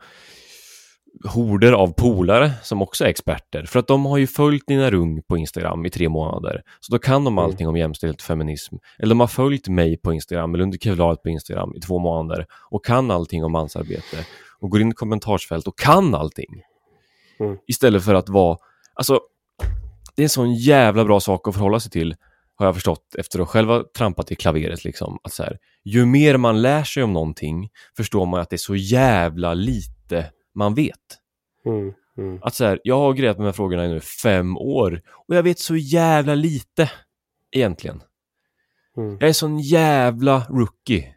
horder av polare som också är experter. För att de har ju följt Nina Rung på Instagram i tre månader. Så då kan de allting om jämställdhet och feminism. Eller de har följt mig på Instagram eller under kevlaret på Instagram i två månader. Och kan allting om mansarbete. Och går in i kommentarsfält och kan allting. Mm. Istället för att vara... Alltså, det är en sån jävla bra sak att förhålla sig till, har jag förstått, efter att själv ha trampat i klaveret. Liksom, att så här, ju mer man lär sig om någonting, förstår man att det är så jävla lite man vet. Mm, mm. Att så här, jag har grejat med de här frågorna i nu fem år, och jag vet så jävla lite, egentligen. Mm. Jag är sån jävla rookie.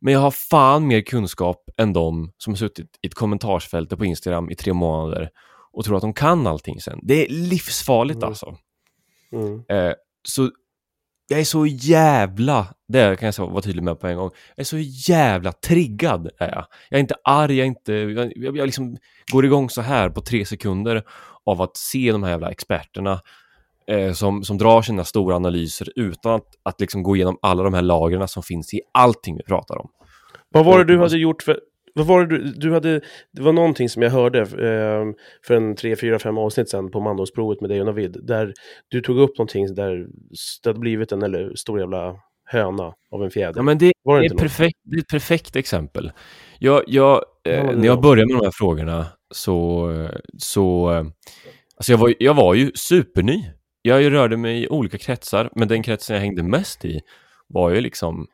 Men jag har fan mer kunskap än de som har suttit i ett kommentarsfält på Instagram i tre månader och tror att de kan allting sen. Det är livsfarligt mm. alltså. Mm. Eh, så jag är så jävla, det kan jag säga, vara tydlig med på en gång. Jag är så jävla triggad är jag. Jag är inte arg, jag är inte jag, jag, jag liksom går igång så här på tre sekunder av att se de här jävla experterna eh, som som drar sina stora analyser utan att att liksom gå igenom alla de här lagren som finns i allting vi pratar om. Vad var det du hade gjort för Vad var det du, du hade, det var någonting som jag hörde eh, för en tre, fyra, fem avsnitt sedan på Mandomsprovet med dig och Venavid, där du tog upp någonting där det hade blivit en eller stor jävla höna av en fjäder. Ja, men det, var det, det, är, perfekt, det är ett perfekt exempel. Jag, jag, eh, ja, när jag började med de här frågorna så, så alltså jag, var, jag var ju superny jag rörde mig i olika kretsar, men den kretsen jag hängde mest i var ju liksom,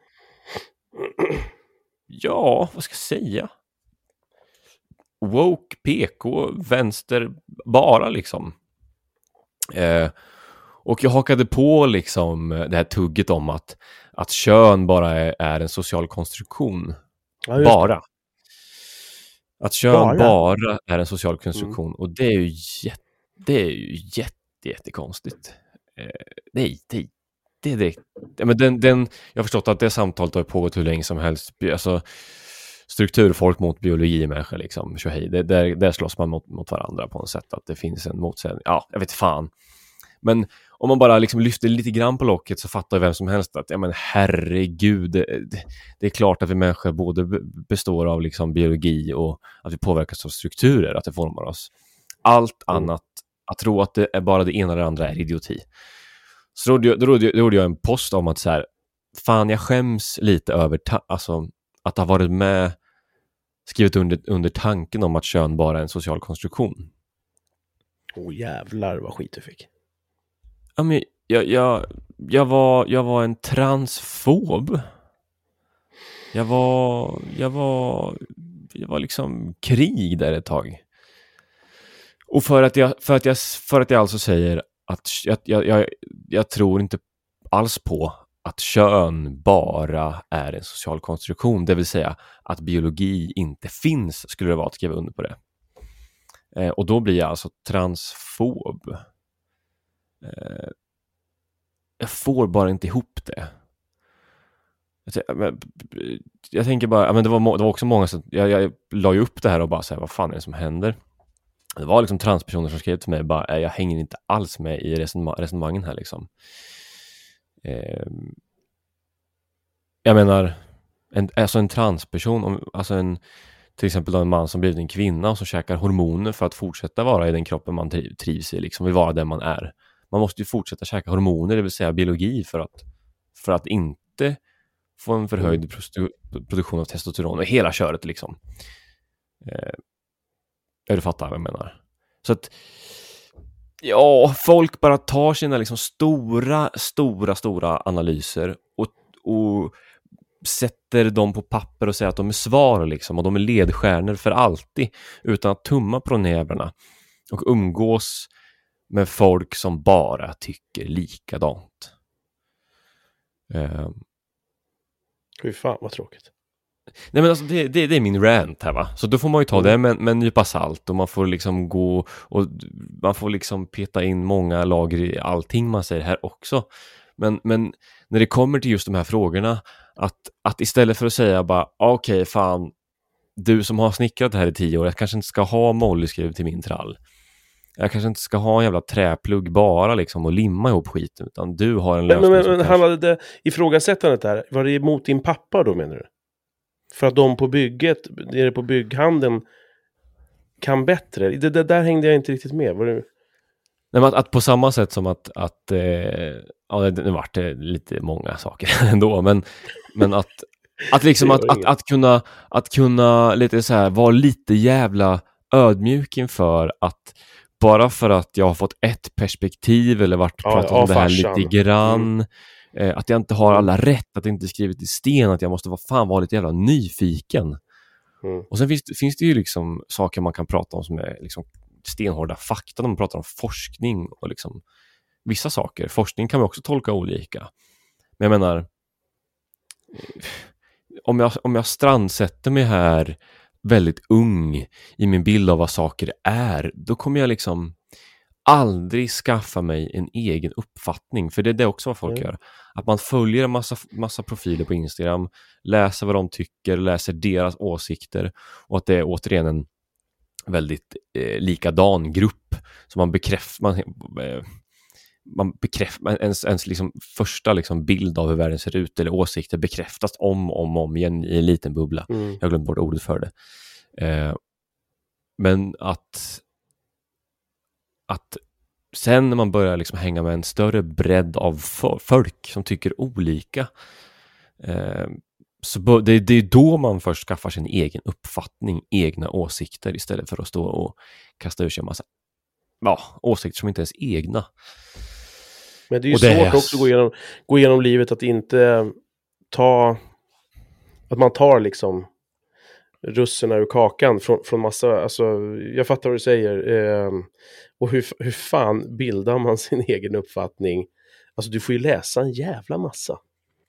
ja, vad ska jag säga? Woke, P K, vänster, bara liksom. Eh, och jag hakade på liksom det här tugget om att, att kön bara är, är en social konstruktion. Ja, bara. Att kön bara. bara är en social konstruktion. Mm. Och det är ju jätte, det är ju jätte, jättekonstigt. Eh, nej, nej. Det är det. Ja, men den, den, jag har förstått att det samtalet har pågått hur länge som helst. Alltså, strukturfolk mot biologimänniska liksom. Hej, det, där, där slåss man mot, mot varandra på något sätt. Att det finns en motsättning. Ja, jag vet fan. Men om man bara liksom lyfter lite grann på locket så fattar vem som helst att ja, men herregud, det, det är klart att vi människor både består av liksom biologi och att vi påverkas av strukturer, att det formar oss. Allt annat, att tro att det är bara det ena eller andra, är idioti. Så då, då, då, då gjorde jag en post om att så här, fan, jag skäms lite över ta- alltså, att ha varit med, skrivit under, under tanken om att kön bara är en social konstruktion. Åh, jävlar vad skit du fick. Ja, men jag, jag, jag, var, jag var en transfob. Jag var, jag var, jag var liksom krig där ett tag. Och för att jag, för att jag, för att jag alltså säger att jag, jag, jag, jag tror inte alls på att kön bara är en social konstruktion. Det vill säga att biologi inte finns, skulle det vara att skriva under på det. Eh, och då blir jag alltså transfob. Eh, jag får bara inte ihop det. Jag, jag tänker bara, men det var, det var också många som, jag, jag la ju upp det här och bara säga, vad fan är det som händer? Det var liksom transpersoner som skrev till mig bara, jag hänger inte alls med i resonemang, resonemangen här liksom. Eh, jag menar, en, alltså en transperson, om, alltså en, till exempel en man som blivit en kvinna och som käkar hormoner för att fortsätta vara i den kroppen man triv, trivs i, liksom, vill vara den man är. Man måste ju fortsätta käka hormoner, det vill säga biologi, för att, för att inte få en förhöjd produktion av testosteron och hela köret liksom. Eh, Jag fattar vad jag menar. Så att, ja, folk bara tar sina liksom stora, stora, stora analyser och, och sätter dem på papper och säger att de är svar liksom, och de är ledstjärnor för alltid utan att tumma på näbrarna, och umgås med folk som bara tycker likadant. Uh. Fy fan, vad tråkigt. Nej, men alltså, det, det, det är min rant här, va. Så då får man ju ta det med, med en nypa salt. Och man får liksom gå och man får liksom peta in många lager i allting man säger här också. Men, men när det kommer till just de här frågorna, att, att istället för att säga bara okej, okay, fan, du som har snickrat det här i tio år, jag kanske inte ska ha mollyskruv till min trall. Jag kanske inte ska ha en jävla träplugg bara liksom och limma ihop skiten, utan du har en lösning. Men, men, men handlade det ifrågasättandet där, var det emot din pappa då, menar du? För att de på bygget, nere på bygghandeln, kan bättre. Det, det där hängde jag inte riktigt med. Var det... Nej, men att, att på samma sätt som att, att eh, ja, det, det vart lite många saker ändå, men, men att, att liksom att, att, att kunna, att kunna lite så här, vara lite jävla ödmjuk inför att bara för att jag har fått ett perspektiv eller varit ja, pratat ja, om det här farsan. Lite grann. Mm. Att jag inte har alla rätt, att det inte är skrivet i sten, att jag måste vara fan vara lite jävla nyfiken. Mm. Och sen finns, finns det ju liksom saker man kan prata om som är liksom stenhårda fakta. De pratar om forskning och liksom vissa saker. Forskning kan man också tolka olika. Men jag menar, om jag, om jag strandsätter mig här väldigt ung i min bild av vad saker är, då kommer jag liksom... aldrig skaffa mig en egen uppfattning. För det är det också vad folk mm. gör. Att man följer en massa, massa profiler på Instagram. Läser vad de tycker. Läser deras åsikter. Och att det är återigen en väldigt eh, likadan grupp. Så man bekräftar... Man, eh, man bekräftar ens, ens liksom första liksom bild av hur världen ser ut. Eller åsikter bekräftas om och om, om igen i en liten bubbla. Mm. Jag glömde bort ordet för det. Eh, men att... att sen när man börjar liksom hänga med en större bredd av folk som tycker olika, eh, så bör, det, det är då man först skaffar sin egen uppfattning, egna åsikter, istället för att stå och kasta ur sig en massa ja, åsikter som inte ens är egna. Men det är ju det svårt är... också att gå igenom, gå igenom livet att inte ta, att man tar liksom russerna ur kakan från, från massa, alltså jag fattar vad du säger, eh, och hur, hur fan bildar man sin egen uppfattning? Alltså du får ju läsa en jävla massa.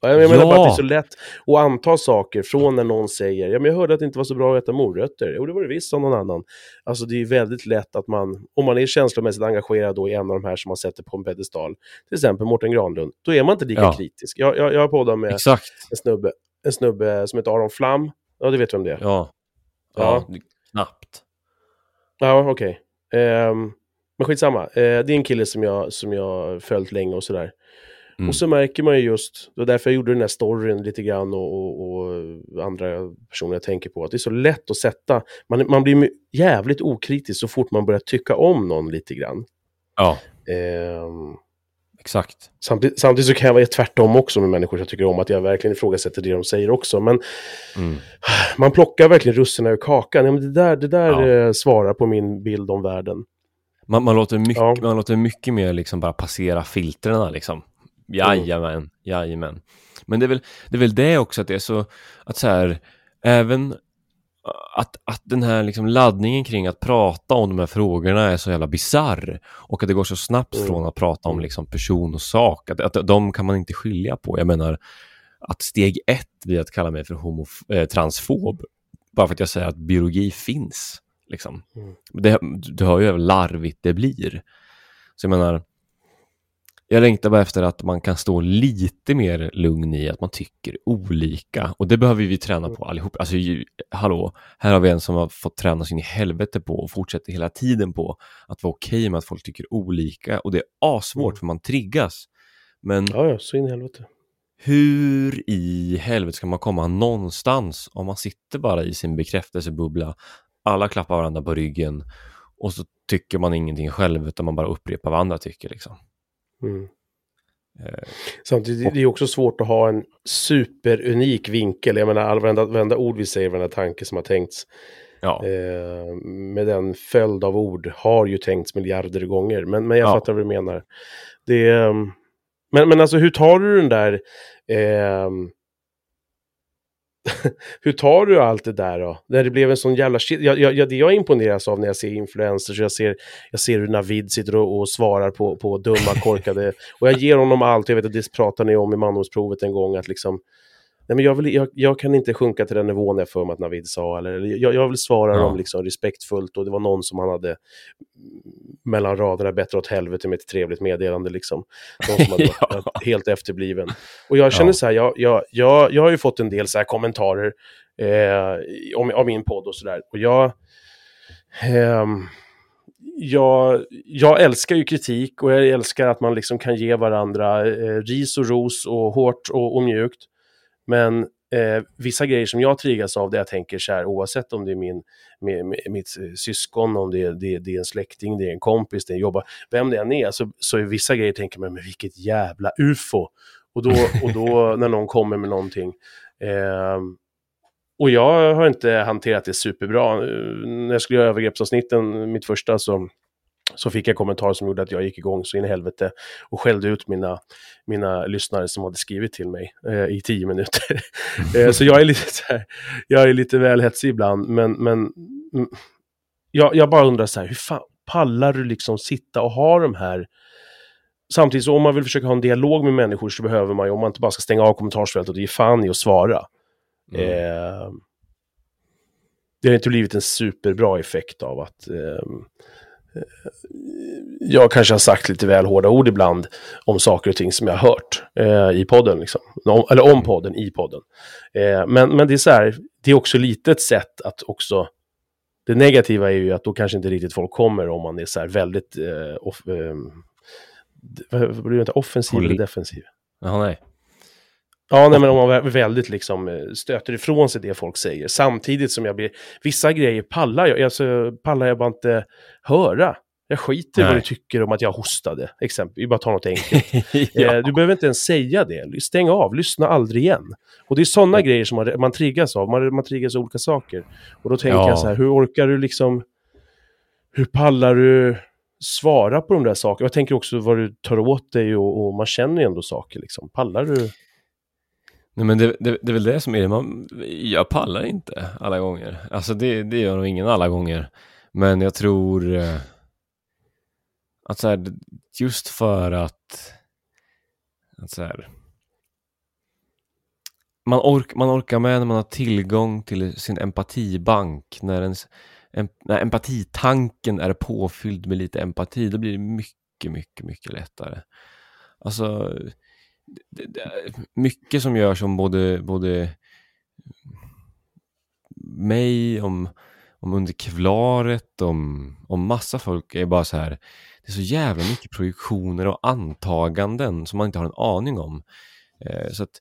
Jag, jag menar ja. bara att det är så lätt att anta saker från när någon säger, ja men jag hörde att det inte var så bra att äta morötter, jo det var det visst av någon annan. Alltså det är väldigt lätt att man, om man är känslomässigt engagerad då i en av de här som man sätter på en pedestal, till exempel Mårten Granlund, då är man inte lika ja. kritisk. Jag, jag, jag har poddat med Exakt. en snubbe en snubbe som heter Aron Flam. Ja, du vet vem det är. Ja, ja. ja. knappt. Ja, okej. Okay. Um, men skitsamma. Uh, det är en kille som jag, som jag följt länge och sådär. Mm. Och så märker man ju just, det var därför jag gjorde den här storyn lite grann och, och, och andra personer jag tänker på, att det är så lätt att sätta, man, man blir jävligt okritisk så fort man börjar tycka om någon lite grann. Ja. Um, Exakt. Samtidigt, samtidigt så kan jag vara tvärtom också med människor som tycker om att jag verkligen ifrågasätter det de säger också. Men mm. man plockar verkligen russerna ur kakan. Ja, men det där, det där ja. eh, svarar på min bild om världen. Man, man, låter, mycket, ja. man låter mycket mer liksom bara passera filtrerna. Liksom. Jajamän, mm. jajamän. Men det är, väl, det är väl det också att det är så att så här, även att, att den här liksom laddningen kring att prata om de här frågorna är så jävla bizarr och att det går så snabbt mm. från att prata om liksom person och sak att, att de kan man inte skilja på. Jag menar att steg ett blir att kalla mig för homof- eh, transfob bara för att jag säger att biologi finns liksom. Mm. Det, du hör ju hur larvigt det blir. Så jag menar jag längtar bara efter att man kan stå lite mer lugn i att man tycker olika. Och det behöver vi träna på allihop. Alltså, ju, hallå, här har vi en som har fått träna sin i helvete på och fortsätter hela tiden på att vara okej med att folk tycker olika. Och det är asvårt mm. för man triggas. Men ja, ja, så in i helvete. Hur i helvete ska man komma någonstans om man sitter bara i sin bekräftelsebubbla, alla klappar varandra på ryggen och så tycker man ingenting själv utan man bara upprepar vad andra tycker liksom. Mm. Eh, Samtidigt och, det är det också svårt att ha en superunik vinkel. Jag menar, all varenda, varenda ord vi säger, varenda tanke som har tänkts ja. eh, med den följd av ord har ju tänkts miljarder gånger. Men, men jag ja. fattar vad du menar. Det är, men, men alltså hur tar du den där eh, hur tar du allt det där då? När det blev en sån jävla shit. Jag, jag, det jag imponeras av när jag ser influencers, jag ser, jag ser hur Navid sitter och, och svarar på, på dumma korkade och jag ger honom allt. Jag vet att det pratar ni om i Mandomsprovet en gång att liksom nej men jag, vill, jag, jag kan inte sjunka till den nivån jag för mig att Navid sa eller, eller jag, jag vill svara ja. dem liksom respektfullt och det var någon som han hade mellan raderna bättre åt helvete med ett trevligt meddelande liksom. Någon som hade varit ja. helt efterbliven. Och jag känner ja. så här, jag, jag, jag, jag har ju fått en del så här kommentarer eh, om, om min podd och sådär och jag eh, Jag, jag älskar ju kritik och jag älskar att man liksom kan ge varandra eh, ris och ros och hårt och, och mjukt. Men eh, vissa grejer som jag triggas av det jag tänker så här, oavsett om det är min, med, med, mitt syskon, om det är, det, det är en släkting, det är en kompis, det är en jobbar, vem det än är, så, så är vissa grejer tänker man, men vilket jävla ufo. Och då, och då när någon kommer med någonting. Eh, och jag har inte hanterat det superbra. När jag skulle göra övergreppsavsnitten, mitt första, så... så fick jag kommentarer som gjorde att jag gick igång så in i helvete och skällde ut mina, mina lyssnare som hade skrivit till mig eh, i tio minuter. eh, så jag är lite så här, jag är lite väl hetsig ibland, men, men mm, jag, jag bara undrar så här, hur fan pallar du liksom sitta och ha de här? Samtidigt så om man vill försöka ha en dialog med människor så behöver man ju, om man inte bara ska stänga av kommentarsfältet och det är fan i att svara. Mm. Eh, det har inte blivit en superbra effekt av att eh, jag kanske har sagt lite väl hårda ord ibland om saker och ting som jag har hört eh, i podden liksom. Om, eller om podden, i podden eh, men, men det är så här, det är också lite ett sätt att också det negativa är ju att då kanske inte riktigt folk kommer om man är så här väldigt eh, off, eh, vad blir det, inte offensiv Poli- eller defensiv? Jaha, nej. Ja, nej, men om man väldigt liksom stöter ifrån sig det folk säger. Samtidigt som jag blir... Vissa grejer pallar jag, alltså, pallar jag bara inte höra. Jag skiter i vad du tycker om att jag hostade. Exempelvis, bara ta något enkelt. ja. eh, du behöver inte ens säga det. Stäng av, lyssna aldrig igen. Och det är sådana mm. grejer som man, man triggas av. Man, man triggas av olika saker. Och då tänker ja. jag så här, hur orkar du liksom... Hur pallar du... svara på de där sakerna. Jag tänker också vad du tar åt dig och, och man känner ändå saker liksom. Pallar du? Nej, men det, det, det är väl det som är det. Man, jag pallar inte alla gånger. Alltså det, det gör nog ingen alla gånger. Men jag tror eh, att så här, just för att, att så här, man, ork, man orkar med när man har tillgång till sin empatibank. När, ens, em, när empatitanken är påfylld med lite empati, då blir det mycket, mycket, mycket lättare. Alltså... mycket som gör som både, både mig om, om underkevlaret om, om massa folk är bara så här, det är så jävla mycket projektioner och antaganden som man inte har en aning om, eh, så att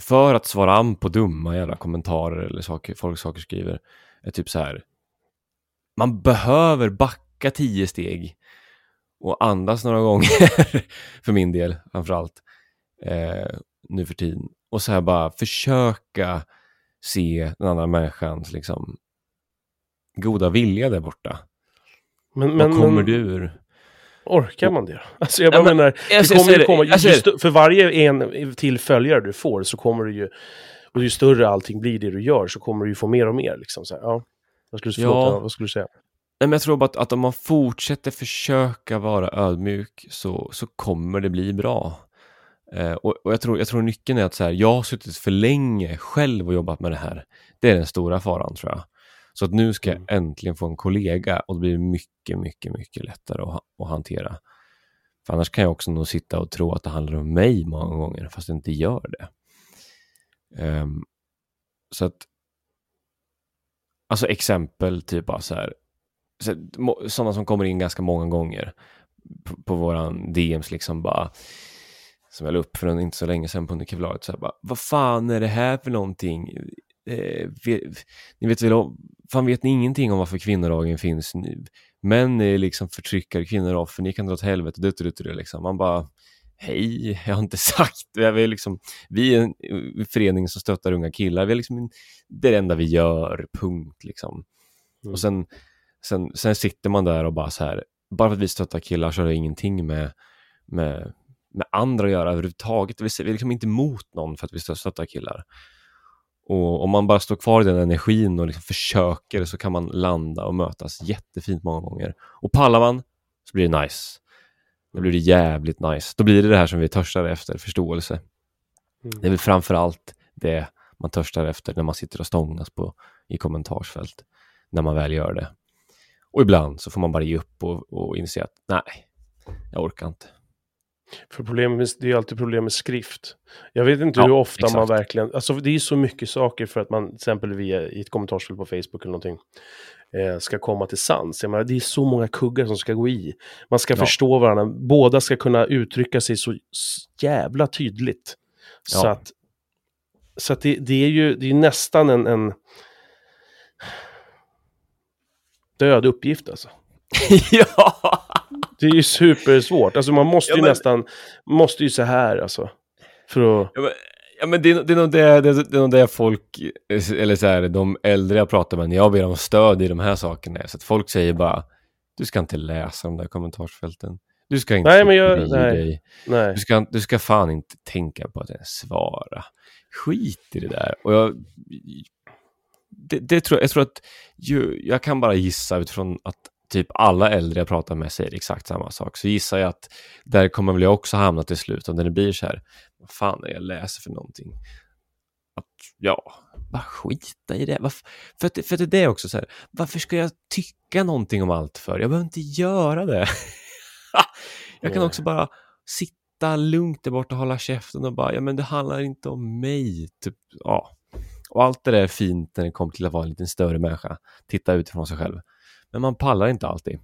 för att svara an på dumma jävla kommentarer eller saker, folk saker skriver är typ så här, man behöver backa tio steg och andas några gånger för min del framförallt eh, nu för tiden. Och så här bara försöka se den andra människans liksom goda vilja där borta. Men, men kommer men, du ur? Orkar man det? Alltså jag bara ja, men, menar, jag, kommer jag, det, komma, jag, just, för varje en till följare du får så kommer du ju, och ju större allting blir det du gör så kommer du ju få mer och mer liksom. Så här, ja, vad skulle du, förlåt, ja. Vad skulle du säga? Nej, men jag tror bara att, att om man fortsätter försöka vara ödmjuk så, så kommer det bli bra. Eh, och och jag, tror, jag tror nyckeln är att så här, jag har suttit för länge själv och jobbat med det här. Det är den stora faran tror jag. Så att nu ska jag äntligen få en kollega och det blir mycket, mycket, mycket lättare att, att hantera. För annars kan jag också nog sitta och tro att det handlar om mig många gånger fast det inte gör det. Eh, så att alltså exempel typ bara så här, sådana som kommer in ganska många gånger på, på våran D Ms liksom bara, som jag la upp för en, inte så länge sedan på underkevlaret, så här bara, vad fan är det här för någonting? Eh, vi, ni vet väl om, fan vet ni ingenting om varför kvinnodagen finns nu? Män är liksom förtryckare, kvinnor är offer, ni kan dra åt helvete, det, det, det, liksom. Man bara, hej, jag har inte sagt. Vi är, liksom, vi är en förening som stöttar unga killar. Vi är liksom, det är det enda vi gör, punkt liksom. Mm. Och sen Sen, sen sitter man där och bara så här, bara för att vi stöttar killar så har det ingenting med, med, med andra att göra överhuvudtaget. Vi, vi är liksom inte mot någon för att vi stöttar killar. Och om man bara står kvar i den energin och liksom försöker så kan man landa och mötas jättefint många gånger. Och pallar man så blir det nice. Då blir det jävligt nice. Då blir det det här som vi törstar efter, förståelse. Mm. Det är väl framförallt det man törstar efter när man sitter och stångas på, i kommentarsfält. När man väl gör det. Och ibland så får man bara ge upp och, och inse att nej, jag orkar inte. För problem, det är ju alltid problem med skrift. Jag vet inte ja, hur ofta exakt. Man verkligen... Alltså det är ju så mycket saker för att man, till exempel via i ett kommentarsfält på Facebook eller någonting, eh, ska komma till sans. Jag menar, det är så många kuggar som ska gå i. Man ska ja. förstå varandra. Båda ska kunna uttrycka sig så jävla tydligt. Ja. Så att, så att det, det är ju det är nästan en... en död uppgift alltså. Ja. Det är ju supersvårt. Alltså man måste ju ja, men... nästan måste ju så här alltså för att... ja, men, ja men det är det är nog det, det, det är nog det folk eller så här de äldre jag pratar med, jag ber om stöd i de här sakerna så att folk säger bara du ska inte läsa de där kommentarsfälten. Du ska inte nej, men jag, nej, nej. Du ska du ska fan inte tänka på att ens svara. Skit i det där. Och jag Det, det tror jag, jag tror att ju, jag kan bara gissa utifrån att typ alla äldre jag pratar med säger exakt samma sak. Så gissar jag att där kommer väl jag också hamna till slut. Om det blir så här, vad fan är jag läser för någonting? Att ja, bara skita i det. Varför, för, att, för att det är det också så här, varför ska jag tycka någonting om allt för? Jag behöver inte göra det. Jag kan också bara sitta lugnt där borta och hålla käften och bara, ja men det handlar inte om mig. Typ, ja. Och allt det där är fint när det kommer till att vara en liten större människa. Titta utifrån sig själv. Men man pallar inte alltid.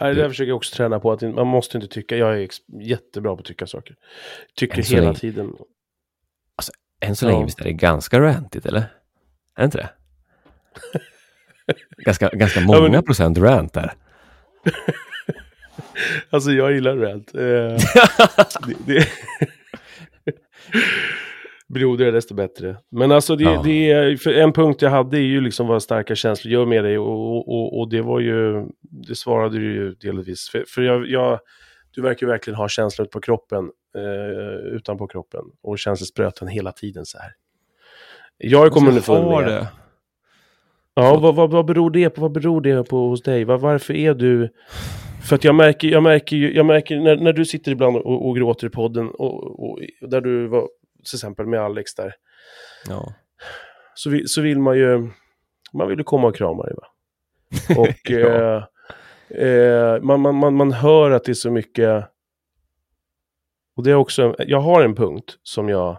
Nej, det där försöker jag också träna på. Att man måste inte tycka. Jag är ex- jättebra på att tycka saker. Tycker hela länge. Tiden. Alltså, än så ja. länge visst är det ganska rantigt, eller? Är det inte det? ganska, ganska många ja, men... procent rant där. Alltså, jag gillar rant. Uh, det... det... Broder desto bättre. Men alltså det, ja. det är, för en punkt jag hade är ju liksom vad starka känslor gör med dig, och, och, och det var ju, det svarade du ju delvis. För, för jag, jag, du verkar ju verkligen ha känslor på kroppen, eh, utanpå kroppen, och känselspröten hela tiden så här. Jag kommer underfund med det. Ja, vad, vad, vad beror det på? Vad beror det på hos dig? Var, varför är du... För att jag märker, jag märker, jag märker när, när du sitter ibland och, och gråter i podden, och, och där du var till exempel med Alex där, ja. så, vi, så vill man ju man vill ju komma och krama dig, va? Och ja. eh, eh, man, man, man, man hör att det är så mycket, och det är också en, jag har en punkt som jag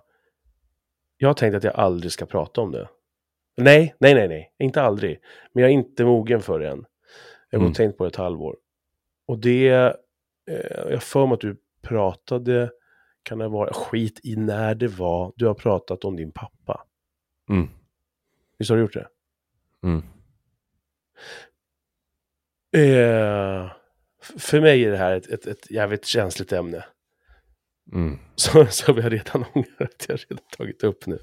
jag har tänkt att jag aldrig ska prata om det. Nej, nej, nej, nej, inte aldrig, men jag är inte mogen för det än. Jag har mm. tänkt på det ett halvår. Och det, eh, jag för mig att du pratade, kan det vara skit i när det var, du har pratat om din pappa. Mm. Visst har du gjort det? Mm. Eh, för mig är det här ett, ett, ett jävligt känsligt ämne. Mm. Så, så vi har redan ångrat, jag har redan tagit upp nu.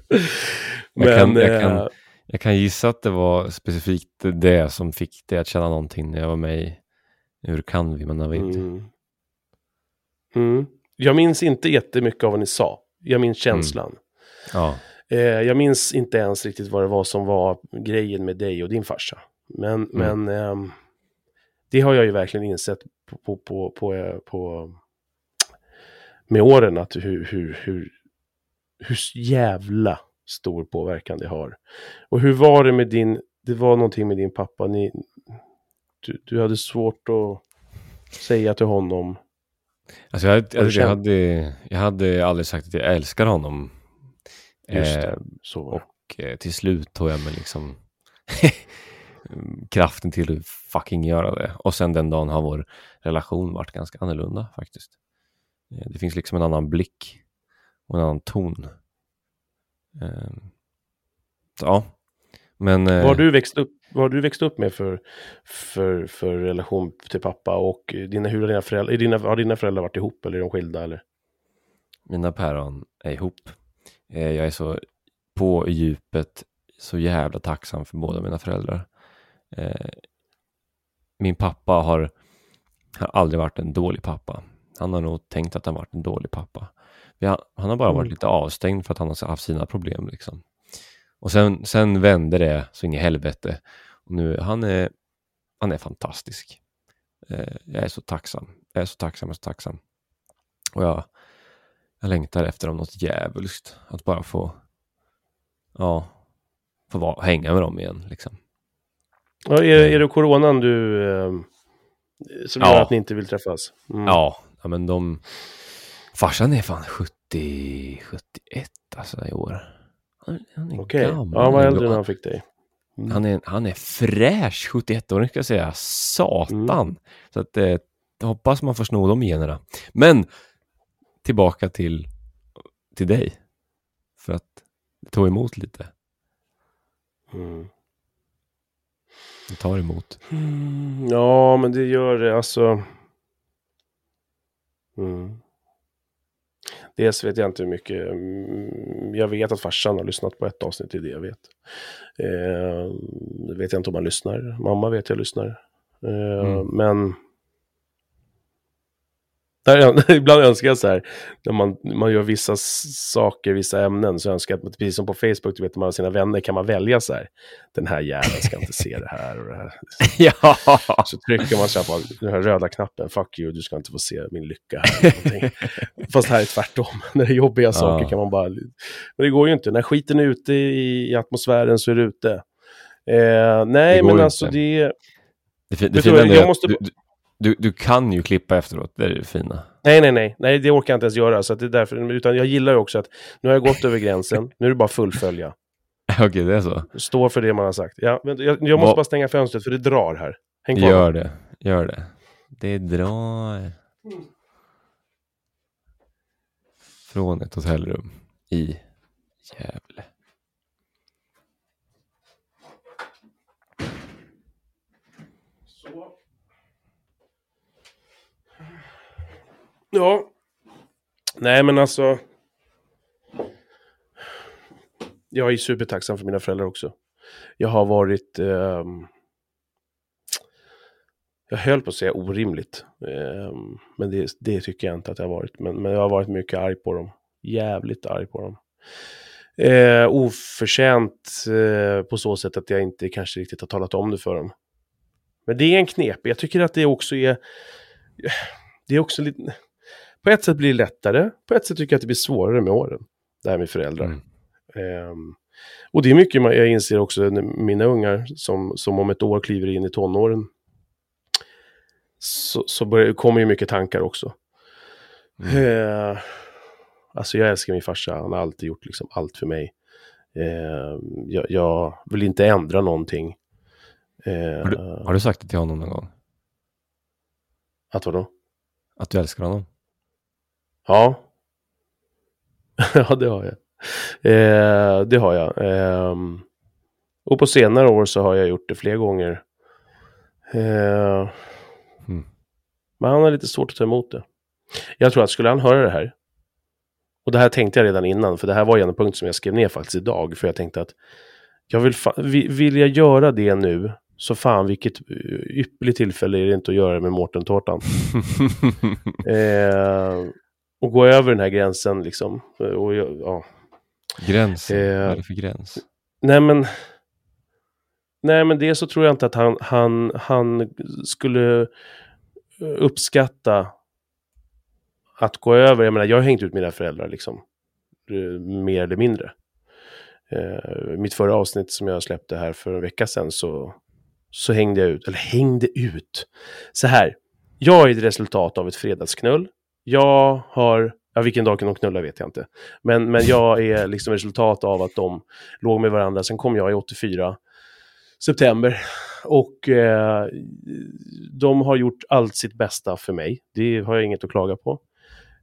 Men, jag, kan, jag, kan, jag kan gissa att det var specifikt det som fick dig att känna någonting när jag var med i Hur kan vi, men jag vet inte. Mm. Mm. Jag minns inte jättemycket av vad ni sa. Jag minns känslan. Mm. Ja. Eh, jag minns inte ens riktigt vad det var som var grejen med dig och din farsa. Men, mm. men eh, det har jag ju verkligen insett på, på, på, på, på med åren, att hur, hur, hur, hur jävla stor påverkan det har. Och hur var det med din, det var någonting med din pappa, ni... Du, du hade svårt att säga till honom. Alltså jag, jag, jag, hade, jag hade aldrig sagt att jag älskar honom. Just det, eh, så. Och eh, till slut tog jag mig liksom kraften till att fucking göra det. Och sen den dagen har vår relation varit ganska annorlunda faktiskt. Eh, det finns liksom en annan blick och en annan ton. Eh, ja. Men, eh, var du växt upp? Vad har du växt upp med för, för, för relation till pappa, och dina, hur har dina föräldrar, är dina, har dina föräldrar varit ihop eller är de skilda? Eller? Mina päron är ihop. Eh, jag är så på djupet så jävla tacksam för båda mina föräldrar. Eh, min pappa har, har aldrig varit en dålig pappa. Han har nog tänkt att han varit en dålig pappa. Han, han har bara mm. varit lite avstängd för att han har haft sina problem liksom. Och sen, sen vände det så in i helvete. Och nu, han är, han är fantastisk. Eh, jag är så tacksam. Jag är så tacksam och så tacksam. Och jag, jag längtar efter dem något jävligt. Att bara få, ja, få va, hänga med dem igen. Liksom. Ja, är, är det coronan du, eh, som gör ja. att ni inte vill träffas? Mm. Ja, men de... Farsan är fan sjuttio, sjuttioett alltså i år. Han är okay. gammal. Ja, vad äldre när han fick dig. Mm. Han, är, han är fräsch, sjuttioett år, ska jag säga. Satan. Mm. Så att, eh, hoppas man får sno dem generna. Men tillbaka till, till dig. För att det tog emot lite. Mm. Det tar emot. Mm, ja, men det gör det. Alltså... Mm. Dels vet jag inte hur mycket, jag vet att farsan har lyssnat på ett avsnitt i det jag vet. Eh, det vet jag inte om han lyssnar. Mamma vet jag lyssnar. Eh, mm. Men där, ibland önskar jag så här, när man, man gör vissa saker, vissa ämnen, så önskar jag att, precis som på Facebook, du vet, man har sina vänner, kan man välja så här, den här jäveln ska inte se det här och det här. Ja. Så trycker man så här på den här röda knappen, fuck you, du ska inte få se min lycka här. Fast här är tvärtom, när det är jobbiga ja. saker kan man bara, men det går ju inte, när skiten är ute i, i atmosfären så är det ute. Eh, nej, det men inte. Alltså det... Det, det fina är att du... Du, du kan ju klippa efteråt, det är det fina. Nej, nej, nej. Nej, det orkar jag inte ens göra. Så att det är därför, utan jag gillar ju också att nu har jag gått över gränsen. Nu är det bara fullfölja. Okej, okay, det är så. Stå för det man har sagt. Ja, men jag, jag måste Va? bara stänga fönstret för det drar här. Häng kvar. Gör det, gör det. Det drar. Från ett hotellrum i Gävle. Så. Ja, nej men alltså jag är supertacksam för mina föräldrar också. Jag har varit... Eh, jag höll på att säga orimligt. Eh, men det, det tycker jag inte att jag har varit. Men, men jag har varit mycket arg på dem. Jävligt arg på dem. Eh, oförtjänt eh, på så sätt att jag inte kanske riktigt har talat om det för dem. Men det är en knep. Jag tycker att det också är... Det är också lite... På ett sätt blir det lättare. På ett sätt tycker jag att det blir svårare med åren. Det här med föräldrar. Mm. Um, och det är mycket jag inser också när mina ungar som, som om ett år kliver in i tonåren så, så börjar, kommer ju mycket tankar också. Mm. Uh, alltså jag älskar min farsa. Han har alltid gjort liksom allt för mig. Uh, jag, jag vill inte ändra någonting. Uh, har, du, har du sagt det till honom någon gång? Att vadå? Att du älskar honom? Ja. Ja, det har jag. Eh, det har jag. Eh, och på senare år så har jag gjort det fler gånger. Eh, mm. Men han har lite svårt att ta emot det. Jag tror att skulle han höra det här. Och det här tänkte jag redan innan. För det här var ju en punkt som jag skrev ner faktiskt idag. För jag tänkte att jag vill, fa- vill jag göra det nu. Så fan vilket ypperligt tillfälle är det inte att göra med Mårten-tårtan. eh, och gå över den här gränsen liksom. Och, ja. Gräns? Eh, Vad är det för gräns? Nej men, nej men det så tror jag inte att han, han, han skulle uppskatta att gå över. Jag menar, jag har hängt ut mina föräldrar liksom. Mer eller mindre. Eh, mitt förra avsnitt som jag släppte här för en vecka sedan så... Så hängde jag ut, eller hängde ut. Så här, jag är ett resultat av ett fredagsknull. Jag har, ja vilken dag kan de knulla vet jag inte. Men, men jag är liksom resultat av att de låg med varandra. Sen kom jag i åttiofyra september. Och eh, de har gjort allt sitt bästa för mig. Det har jag inget att klaga på.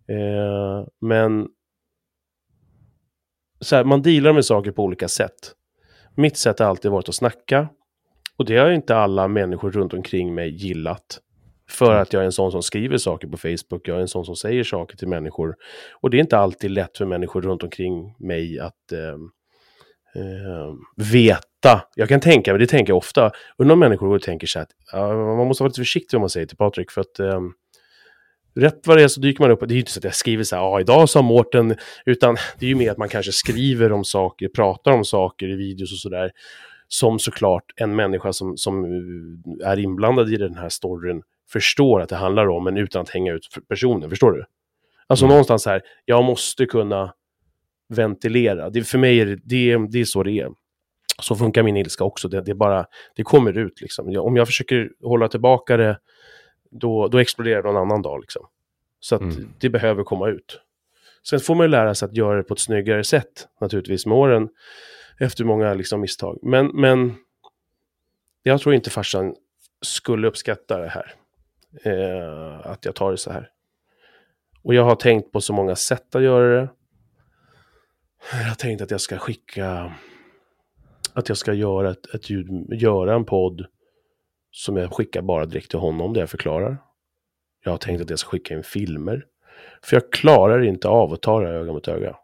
Eh, men så här, man dealar med saker på olika sätt. Mitt sätt har alltid varit att snacka. Och det har inte alla människor runt omkring mig gillat. För att jag är en sån som skriver saker på Facebook. Jag är en sån som säger saker till människor. Och det är inte alltid lätt för människor runt omkring mig att eh, eh, veta. Jag kan tänka, men det tänker jag ofta. Och några människor går tänker så här att uh, man måste vara lite försiktig om man säger till Patrik. För att eh, rätt vad det är så dyker man upp. Det är ju inte så att jag skriver så här, ja ah, idag sa Mårten. Utan det är ju mer att man kanske skriver om saker, pratar om saker i videos och sådär. Som såklart en människa som, som är inblandad i den här storyn förstår att det handlar om, men utan att hänga ut personen, förstår du? Alltså mm. någonstans här, jag måste kunna ventilera. Det, för mig är det, det, det är så det är. Så funkar min ilska också. Det, det, bara, det kommer ut liksom. Jag, om jag försöker hålla tillbaka det, då, då exploderar det någon annan dag liksom. Så att mm. det behöver komma ut. Sen får man ju lära sig att göra det på ett snyggare sätt, naturligtvis med åren. Efter många liksom misstag. Men, men jag tror inte farsan skulle uppskatta det här. Eh, att jag tar det så här. Och jag har tänkt på så många sätt att göra det. Jag har tänkt att jag ska skicka... Att jag ska göra, ett, ett ljud, göra en podd som jag skickar bara direkt till honom där jag förklarar. Jag har tänkt att jag ska skicka in filmer. För jag klarar inte av att ta det öga mot öga.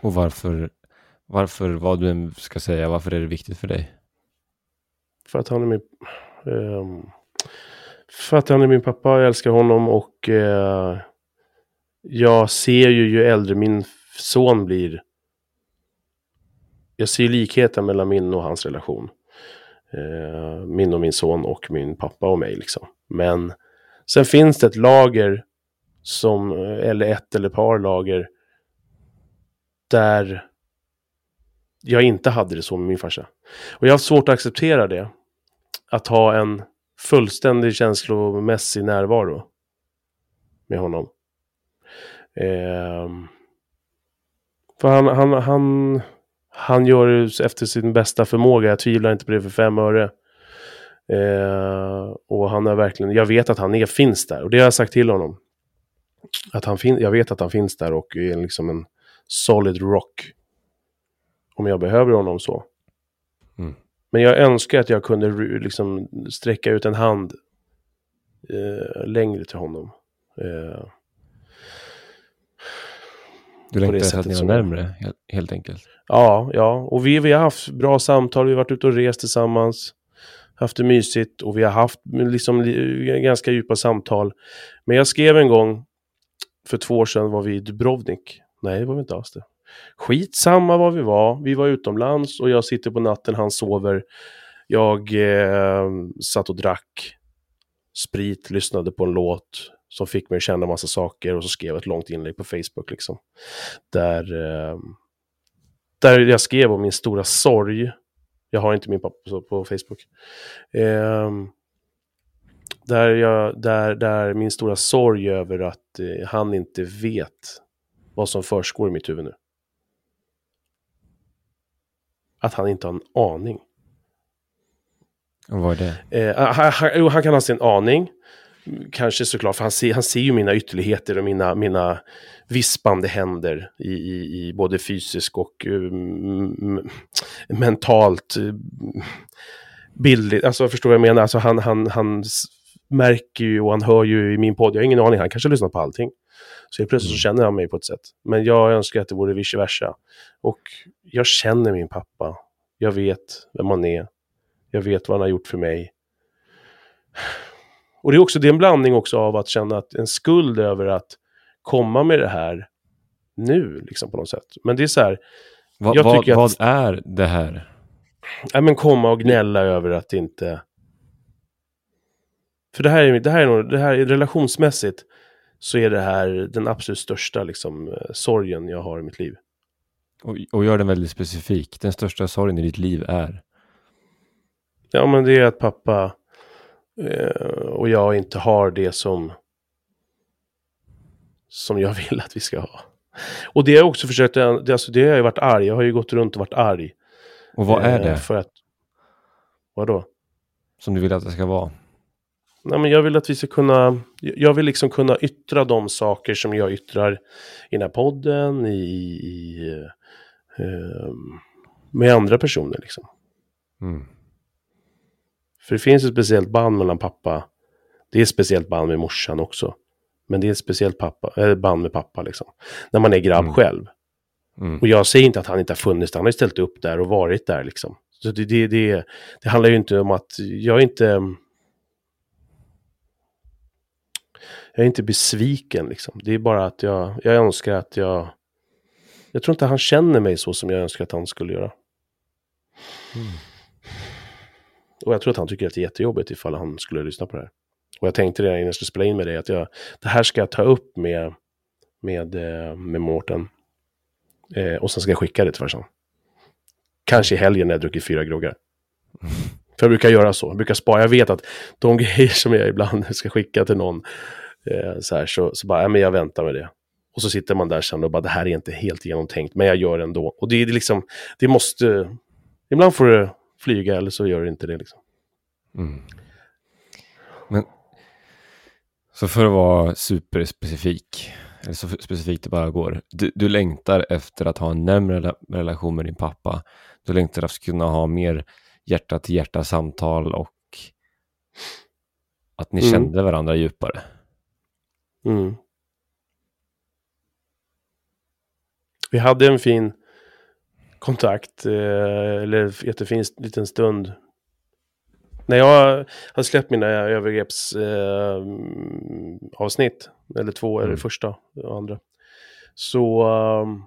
Och varför... Varför, vad du ska säga, varför är det viktigt för dig? För att han är min um, för att han är min pappa, jag älskar honom och uh, jag ser ju ju äldre min son blir, jag ser likheten mellan min och hans relation. Uh, min och min son och min pappa och mig liksom. Men sen finns det ett lager som, eller ett eller par lager där jag inte hade det så med min farsa. Och jag har haft svårt att acceptera det. Att ha en fullständig känslomässig närvaro med honom. Eh, för han, han, han, han gör det efter sin bästa förmåga. Jag tvivlar inte på det för fem öre. Eh, och han är verkligen... Jag vet att han är, finns där. Och det har jag sagt till honom. Att han fin, jag vet att han finns där och är liksom en solid rock. Om jag behöver honom så. Mm. Men jag önskar att jag kunde liksom sträcka ut en hand eh, längre till honom. Eh, Du längtar så att ni var närmare, helt enkelt. Ja, ja. Och vi, vi har haft bra samtal. Vi har varit ute och rest tillsammans. Haft det mysigt. Och vi har haft liksom ganska djupa samtal. Men jag skrev en gång, för två år sedan var vi i Dubrovnik. Nej, det var vi inte alls det. Skitsamma var vi var. Vi var utomlands och jag sitter på natten. Han sover. Jag eh, satt och drack sprit, lyssnade på en låt som fick mig känna massa saker, och så skrev ett långt inlägg på Facebook liksom. Där, eh, där jag skrev om min stora sorg. Jag har inte min pappa på Facebook. Eh, där, jag, där, där min stora sorg över att eh, han inte vet vad som försiggår i mitt huvud nu. Att han inte har en aning. Och vad är det? Eh, han, han, han kan ha sin aning. Kanske såklart, för han ser, han ser ju mina ytterligheter och mina, mina vispande händer i, i, i både fysisk och um, mentalt bildligt. Alltså, förstår jag menar? Alltså, han, han, han märker ju och han hör ju i min podd. Jag har ingen aning, han kanske lyssnar på allting. Så jag plötsligt mm. så känner han mig på ett sätt. Men jag önskar att det vore vice versa. Och jag känner min pappa. Jag vet vem han är. Jag vet vad han har gjort för mig. Och det är också det är en blandning också av att känna att en skuld över att komma med det här nu liksom på något sätt. Men det är så här, va, jag va, tycker vad att, är det här? Nej, men komma och gnälla över att inte, för det här är det här är nog, det här är relationsmässigt, så är det här den absolut största liksom sorgen jag har i mitt liv. Och, och gör den väldigt specifik. Den största sorgen i ditt liv är? Ja, men det är att pappa och jag inte har det som som jag vill att vi ska ha. Och det har jag också försökt, det, alltså det har jag varit arg. Jag har ju gått runt och varit arg. Och vad är det? För att, vadå? Som du vill att det ska vara? Nej, men jag vill att vi ska kunna, jag vill liksom kunna yttra de saker som jag yttrar i den här podden, i, i eh, med andra personer liksom. Mm. För det finns ett speciellt band mellan pappa. Det är ett speciellt band med morsan också. Men det är ett speciellt pappa, äh, band med pappa liksom. När man är grabb mm. själv. Mm. Och jag säger inte att han inte har funnits. Han har ju ställt upp där och varit där liksom. Så det, det, det, det handlar ju inte om att... Jag är inte... Jag är inte besviken liksom. Det är bara att jag, jag önskar att jag... Jag tror inte han känner mig så som jag önskar att han skulle göra. Mm. Och jag tror att han tycker att det är jättejobbigt ifall han skulle lyssna på det här. Och jag tänkte redan innan jag skulle spela in med dig att jag, det här ska jag ta upp med med, med Mårten. Eh, och sen ska jag skicka det till farsan. Kanske i helgen när jag druckit fyra groggar. Mm. För jag brukar göra så. Jag brukar spara. Jag vet att de grejer som jag ibland ska skicka till någon eh, så här, så, så bara, ja, men jag väntar med det. Och så sitter man där sen och bara, det här är inte helt genomtänkt. Men jag gör det ändå. Och det är liksom, det måste, ibland får det flyga eller så gör det inte det liksom. Mm. Men så för att vara superspecifik, eller så specifikt det bara går. Du, du längtar efter att ha en närmare relation med din pappa. Du längtar efter att kunna ha mer hjärta till hjärta samtal och att ni mm. kände varandra djupare. Mm. Vi hade en fin kontakt, eller jättefin liten stund. När jag hade släppt mina övergreppsavsnitt, eh, eller två, mm. eller första och andra, så um,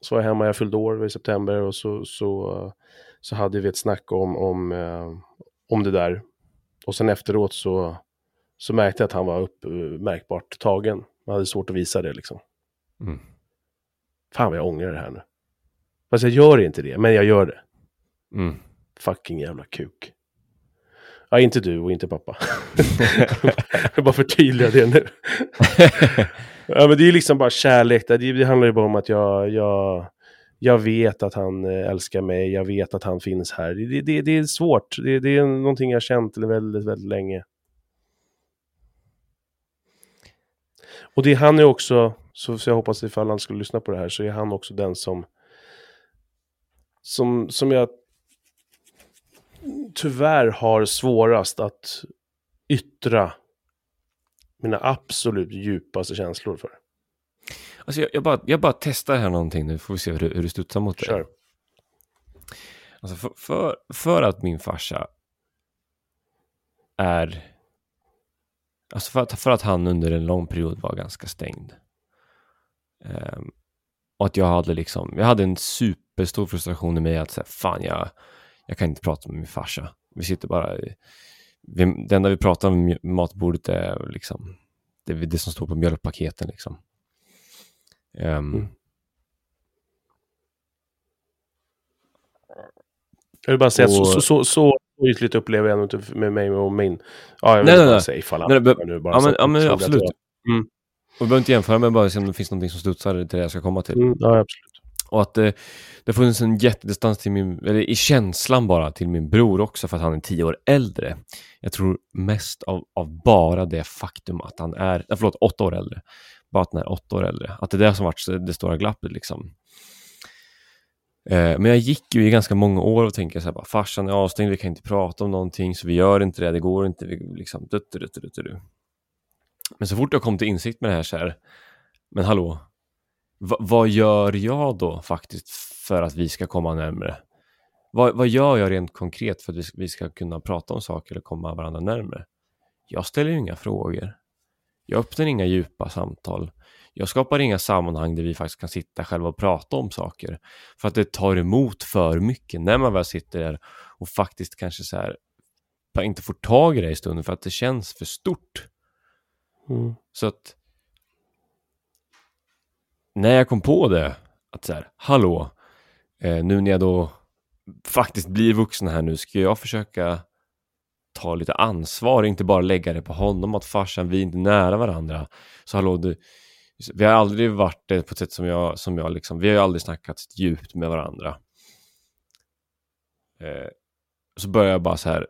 så var jag hemma, jag fyllde år i september, och så, så, så hade vi ett snack om, om, om det där. Och sen efteråt så, så märkte jag att han var upp, märkbart tagen. Man hade svårt att visa det liksom. Mm. Fan vad jag ångrar det här nu. Fast jag gör inte det, men jag gör det. Mm. Fucking jävla kuk. Ja, inte du och inte pappa. Jag bara förtydligar det nu. Ja, men det är ju liksom bara kärlek. Det, det handlar ju bara om att jag, jag, jag vet att han älskar mig. Jag vet att han finns här. Det, det, det är svårt. Det, det är någonting jag har känt väldigt, väldigt länge. Och det han är också, så, så jag hoppas ifall han skulle lyssna på det här, så är han också den som Som, som jag tyvärr har svårast att yttra mina absolut djupaste känslor för. Alltså jag, jag, bara, jag bara testar här någonting nu. Får vi se hur, hur det studsar mot dig. Sure. Alltså för, för, för att min farsa är... Alltså för att, för att han under en lång period var ganska stängd. Um, och att jag hade liksom... Jag hade en superstor frustration i mig att säga, fan jag, jag kan inte prata med min farsa. Vi sitter bara... I, vi, det enda vi pratar om matbordet är liksom... Det, det som står på mjölkpaketen liksom. Um, mm. Jag vill bara säga och, att så, så, så, så ytligt upplever jag inte med mig och min. Ja, jag vill nej, bara nej, säga ifall nej, nej, be, nu bara ja, men, ja, men absolut. Jag... Mm. Och vi behöver inte jämföra med bara se om det finns någonting som studsar till det jag ska komma till. Mm, ja, absolut. Och att eh, det funnits en jättedistans till min, eller i känslan bara till min bror också för att han är tio år äldre. Jag tror mest av, av bara det faktum att han är, nej, förlåt, åtta år äldre. Bara att han är åtta år äldre. Att det är det som varit det stora glappet liksom. Men jag gick ju i ganska många år och tänkte så här bara, farsan är avstängd, vi kan inte prata om någonting så vi gör inte det, det går inte vi liksom, du, du, du, du, du. Men så fort jag kom till insikt med det här så här, men hallå v- vad gör jag då faktiskt för att vi ska komma närmare? V- vad gör jag rent konkret för att vi ska, vi ska kunna prata om saker eller komma varandra närmare? Jag ställer ju inga frågor, jag öppnar inga djupa samtal. Jag skapar inga sammanhang där vi faktiskt kan sitta själva och prata om saker. För att det tar emot för mycket när man väl sitter där och faktiskt kanske så här inte får tag i det i stunden för att det känns för stort. Mm. Så att när jag kom på det att så här, hallå, nu när jag då faktiskt blir vuxen här nu ska jag försöka ta lite ansvar, inte bara lägga det på honom att farsan, vi är inte nära varandra. Så hallå du, vi har aldrig varit det på ett sätt som jag, som jag liksom, vi har ju aldrig snackat djupt med varandra. Eh, så börjar jag bara så här,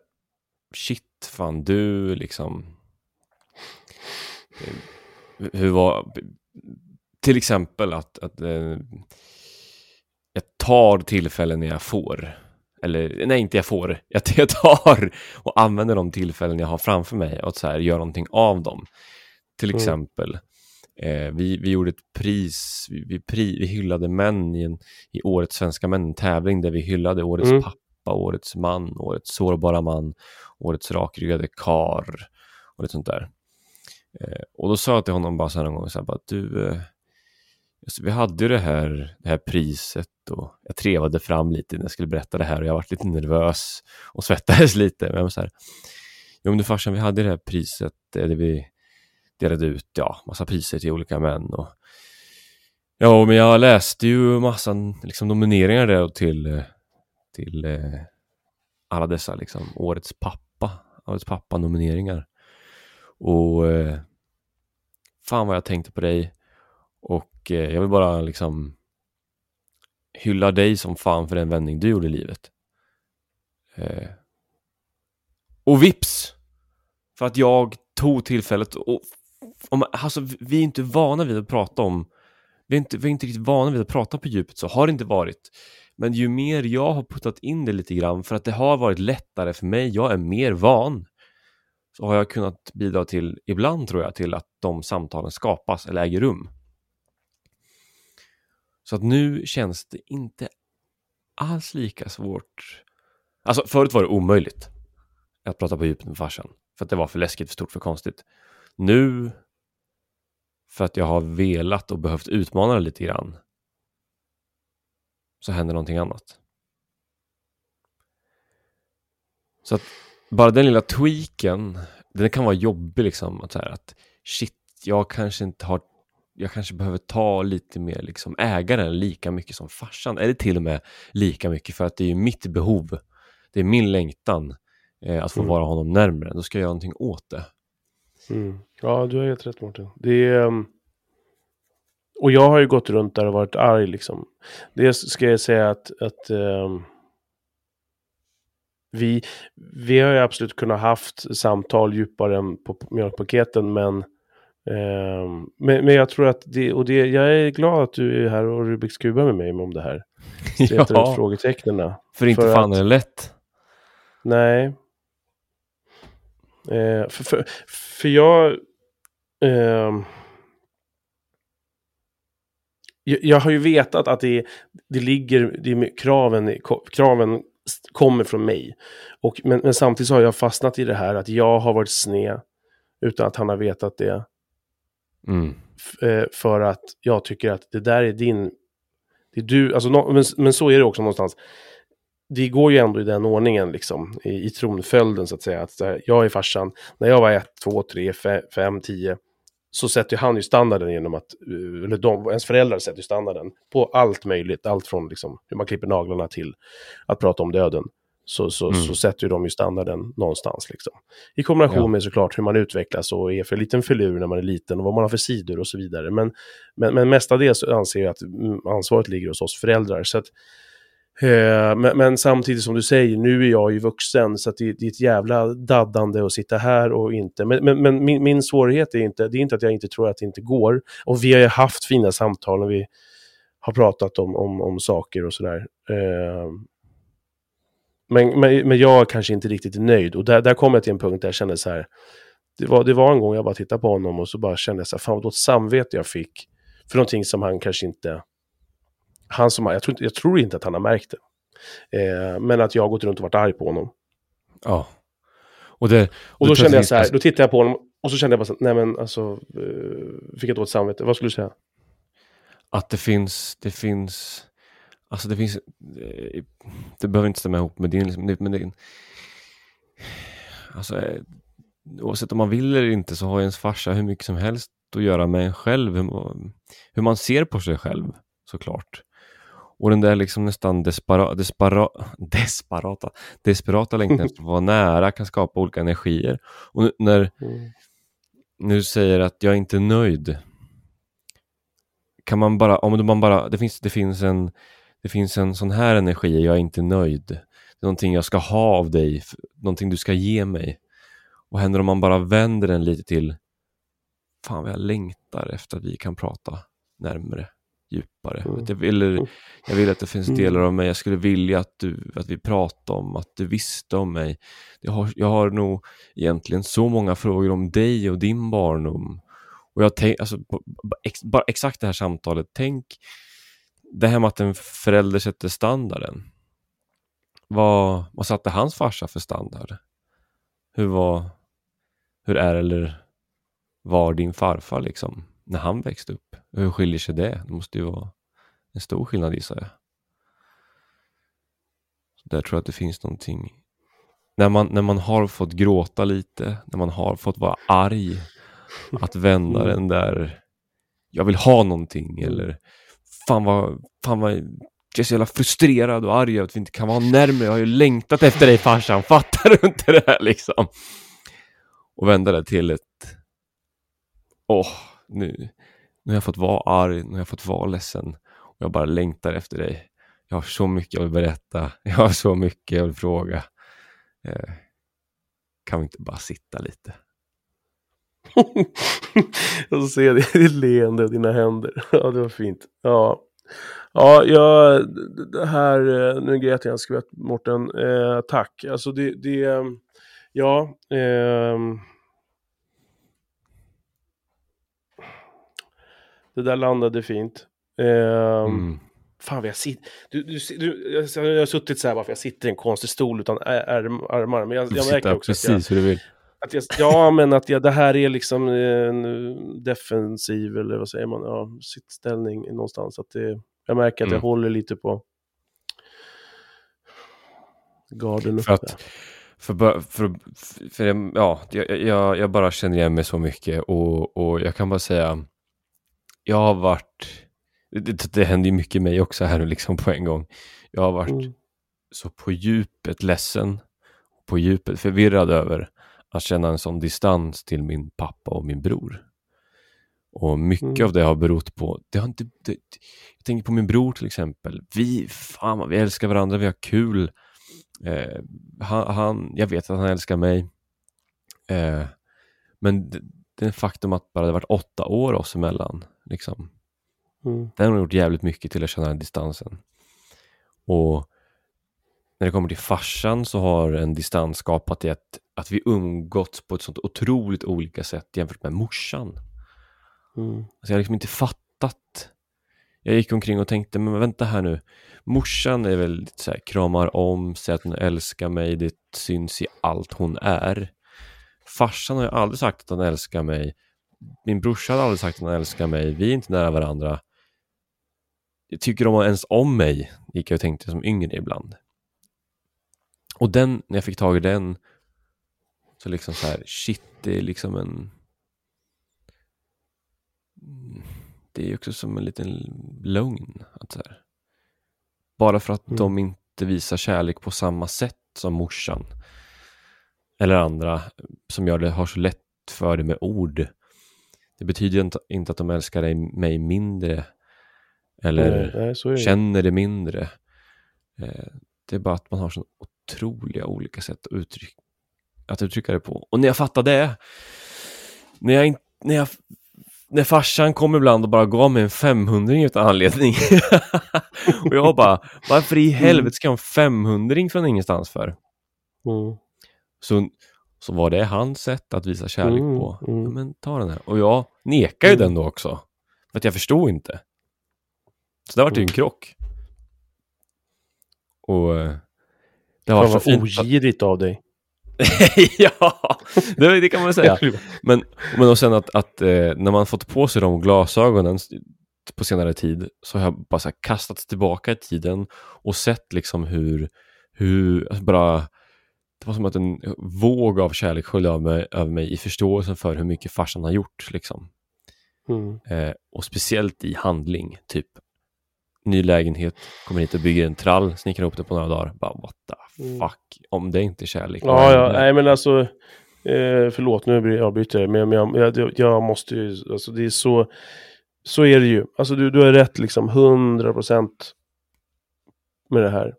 shit fan du liksom, eh, hur var, till exempel att, att eh, jag tar tillfällen när jag får, eller nej inte jag får, jag, jag tar och använder de tillfällen jag har framför mig och så här, gör någonting av dem. Till mm. exempel Eh, vi, vi gjorde ett pris, vi, vi, pri, vi hyllade män i, en, i årets svenska män tävling där vi hyllade årets mm. pappa, årets man, årets sårbara man, årets rakryggade kar och det sånt där. Eh, och då sa jag till honom bara så här någon gång så här, bara, du, eh, alltså, vi hade ju det här, det här priset och jag trevade fram lite när jag skulle berätta det här och jag var lite nervös och svettades lite. Men jag var så här, jo men du farsan, vi hade det här priset, eller vi delade ut, ja, massa priser till olika män och ja, men jag läste ju massan liksom nomineringar där till till eh, alla dessa liksom årets pappa, årets pappa nomineringar och eh, fan vad jag tänkte på dig och eh, jag vill bara liksom hylla dig som fan för den vändning du gjorde i livet eh, och vips för att jag tog tillfället och om, alltså, vi är inte vana vid att prata om vi är, inte, vi är inte riktigt vana vid att prata på djupet, så har det inte varit, men ju mer jag har puttat in det lite grann för att det har varit lättare för mig, jag är mer van, så har jag kunnat bidra till ibland tror jag till att de samtalen skapas eller äger rum, så att nu känns det inte alls lika svårt. Alltså förut var det omöjligt att prata på djupet med farsan för att det var för läskigt, för stort, för konstigt. Nu, för att jag har velat och behövt utmana det lite grann, så händer någonting annat. Så att bara den lilla tweaken, den kan vara jobbig liksom, att, så här, att shit, jag kanske inte har, jag kanske behöver ta lite mer liksom ägaren lika mycket som farsan, eller till och med lika mycket, för att det är ju mitt behov, det är min längtan eh, att få mm. vara honom närmare. Då ska jag göra någonting åt det. Mm. Ja, du har helt rätt, Mårten. Det är, och jag har ju gått runt där och varit arg liksom. Det ska jag säga att, att um, vi, vi har ju absolut kunnat haft samtal djupare än på mjölkpaketen, men, um, men, men jag tror att det, och det, jag är glad att du är här och Rubikskuba med mig om det här. Sätter ja, ut frågetecknen. För inte för fan att, är det lätt. Nej. Eh, för, för, för jag eh, jag har ju vetat att det, det ligger, det är, kraven, kraven kommer från mig. Och, men, men samtidigt så har jag fastnat i det här att jag har varit sned utan att han har vetat det. Mm. F- för att jag tycker att det där är din, det är du, alltså, no, men, men så är det också någonstans. Det går ju ändå i den ordningen liksom, i, i tronföljden så att säga. Att jag är farsan, när jag var ett, två, tre, fem, tio så sätter han ju standarden genom att, eller de, ens föräldrar sätter ju standarden på allt möjligt, allt från liksom hur man klipper naglarna till att prata om döden. Så, så, mm. så sätter ju de ju standarden någonstans liksom. I kombination ja. med såklart hur man utvecklas och är för liten filur när man är liten och vad man har för sidor och så vidare. Men, men, men mestadels anser jag att ansvaret ligger hos oss föräldrar. Så att, eh, men, men samtidigt som du säger, nu är jag ju vuxen så att det, det är ett jävla daddande att sitta här och inte. Men, men, men min, min svårighet är inte, det är inte att jag inte tror att det inte går. Och vi har ju haft fina samtal när vi har pratat om, om, om saker och sådär. Eh, Men, men, men jag kanske inte riktigt är nöjd. Och där, där kom jag till en punkt där jag kände så här. Det var, det var en gång jag bara tittade på honom och så bara kände så här, fan vad dåligt samvete jag fick. För någonting som han kanske inte... Han som, jag, tror, jag tror inte att han har märkt det. Eh, men att jag har gått runt och varit arg på honom. Ja. Och, det, och då kände jag så här, då tittade jag på honom och så kände jag bara så här, nej men alltså... Fick jag dåligt samvete. Vad skulle du säga? Att det finns... Det finns... Alltså det finns, det behöver inte stämma ihop med din, liksom, men det, alltså oavsett om man vill eller inte så har ens farsa hur mycket som helst att göra med en själv, hur, hur man ser på sig själv såklart. Och den där liksom nästan despara, despara, desparata, desperata längtan efter att vara nära kan skapa olika energier. Och nu, när mm. nu säger att jag inte är nöjd, kan man bara, om man bara, det finns, det finns en Det finns en sån här energi, jag är inte nöjd. Det är någonting jag ska ha av dig. Någonting du ska ge mig. Och händer om man bara vänder den lite till, fan vad jag längtar efter att vi kan prata närmare, djupare. Mm. Att jag, vill, jag vill att det finns delar av mig. Jag skulle vilja att, du, att vi pratar om, att du visste om mig. Jag har, jag har nog egentligen så många frågor om dig och din barndom. Och jag tänk, alltså, ex, bara exakt det här samtalet, tänk... Det här med att en förälder sätter standarden. Vad, vad satte hans farsa för standard? Hur var, hur är eller var din farfar liksom när han växte upp? Hur skiljer sig det? Det måste ju vara en stor skillnad, gissar jag. Så där tror jag att det finns någonting. När man, när man har fått gråta lite, när man har fått vara arg, att vända den där, jag vill ha någonting, eller Fan vad, fan vad, jag är så jävla frustrerad och arg att vi inte kan vara närmare. Jag har ju längtat efter dig, farsan. Fattar du inte det här liksom? Och vända det till ett... Åh, oh, nu, nu har jag fått vara arg. Nu har jag fått vara ledsen. Och jag bara längtar efter dig. Jag har så mycket jag vill berätta. Jag har så mycket jag vill fråga. Eh, kan vi inte bara sitta lite? Och så ser jag det, ditt leende och dina händer. Ja, det var fint. Ja, ja jag, det här, nu grät jag en skvätt, Mårten. Eh, tack. Alltså det, det ja. Eh, det där landade fint. Eh, mm. Fan vad jag sitter. Du, du, du, jag, jag har suttit så här bara för jag sitter i en konstig stol utan armar. Men jag, jag märker också precis att jag, hur du vill. Att jag, ja, men att jag, det här är liksom en defensiv, eller vad säger man, ja, sittställning någonstans. Att det, jag märker att jag mm. håller lite på garden uppe. För att, för, för, för, för, ja, jag, jag, jag bara känner igen mig så mycket. Och, och jag kan bara säga, jag har varit, det, det händer ju mycket mig också här nu liksom på en gång. Jag har varit mm. så på djupet ledsen, på djupet förvirrad över att känna en sån distans till min pappa och min bror. Och mycket mm. av det har berott på... Det har inte, det, jag tänker på min bror till exempel. Vi, fan, vi älskar varandra, vi har kul. Eh, han, han, jag vet att han älskar mig. Eh, men det, det är faktum att bara det varit åtta år oss emellan. Liksom. Mm. Den har gjort jävligt mycket till att känna den distansen. Och... När det kommer till farsan så har en distans skapat i att, att vi umgåtts på ett sånt otroligt olika sätt jämfört med morsan. Mm. Alltså jag har liksom inte fattat. jag gick omkring och tänkte, men vänta här nu. Morsan är väl lite så här, kramar om, säger att hon älskar mig, det syns i allt hon är. Farsan har ju aldrig sagt att han älskar mig. Min brorsa har aldrig sagt att han älskar mig. Vi är inte nära varandra. Jag tycker de ens om mig, gick jag och tänkte som yngre ibland. Och den, när jag fick tag i den, så liksom så här, shit, det är liksom en... Det är också som en liten lögn. Att så här. Bara för att mm. de inte visar kärlek på samma sätt som morsan. Eller andra som gör det, har så lätt för det med ord. Det betyder inte, inte att de älskar dig, mig mindre. Eller nej, nej, så är det. Känner det mindre. Eh, det är bara att man har så otroliga olika sätt att uttrycka, att uttrycka det på. Och när jag fattade det. När jag, när jag När farsan kom ibland och bara gav mig en femhundring utan anledning. Och jag bara, varför i helvete ska jag ha en femhundring från ingenstans för? Mm. Så, så var det hans sätt att visa kärlek mm, på. Mm. Ja, men ta den här. Och jag nekar ju mm. den då också. För att jag förstod inte. Så det var ju en krock. Och det var, var fint, ogirigt av dig. Ja, det, det kan man säga. Men, men och sen att, att eh, när man fått på sig de glasögonen på senare tid, så har jag bara så här kastats tillbaka i tiden och sett liksom hur, hur alltså bara, det var som att en våg av kärlek sköljde av mig, över mig i förståelsen för hur mycket farsan har gjort liksom. Mm. Eh, och speciellt i handling, typ ny lägenhet, kommer hit och bygger en trall, snickar ihop det på några dagar, bara what the fuck, mm. om det inte är kärlek. Ja, ja, nej men alltså eh, förlåt, nu avbryter jag, men jag, jag, jag måste ju, alltså det är så så är det ju, alltså du, du har rätt liksom, hundra procent med det här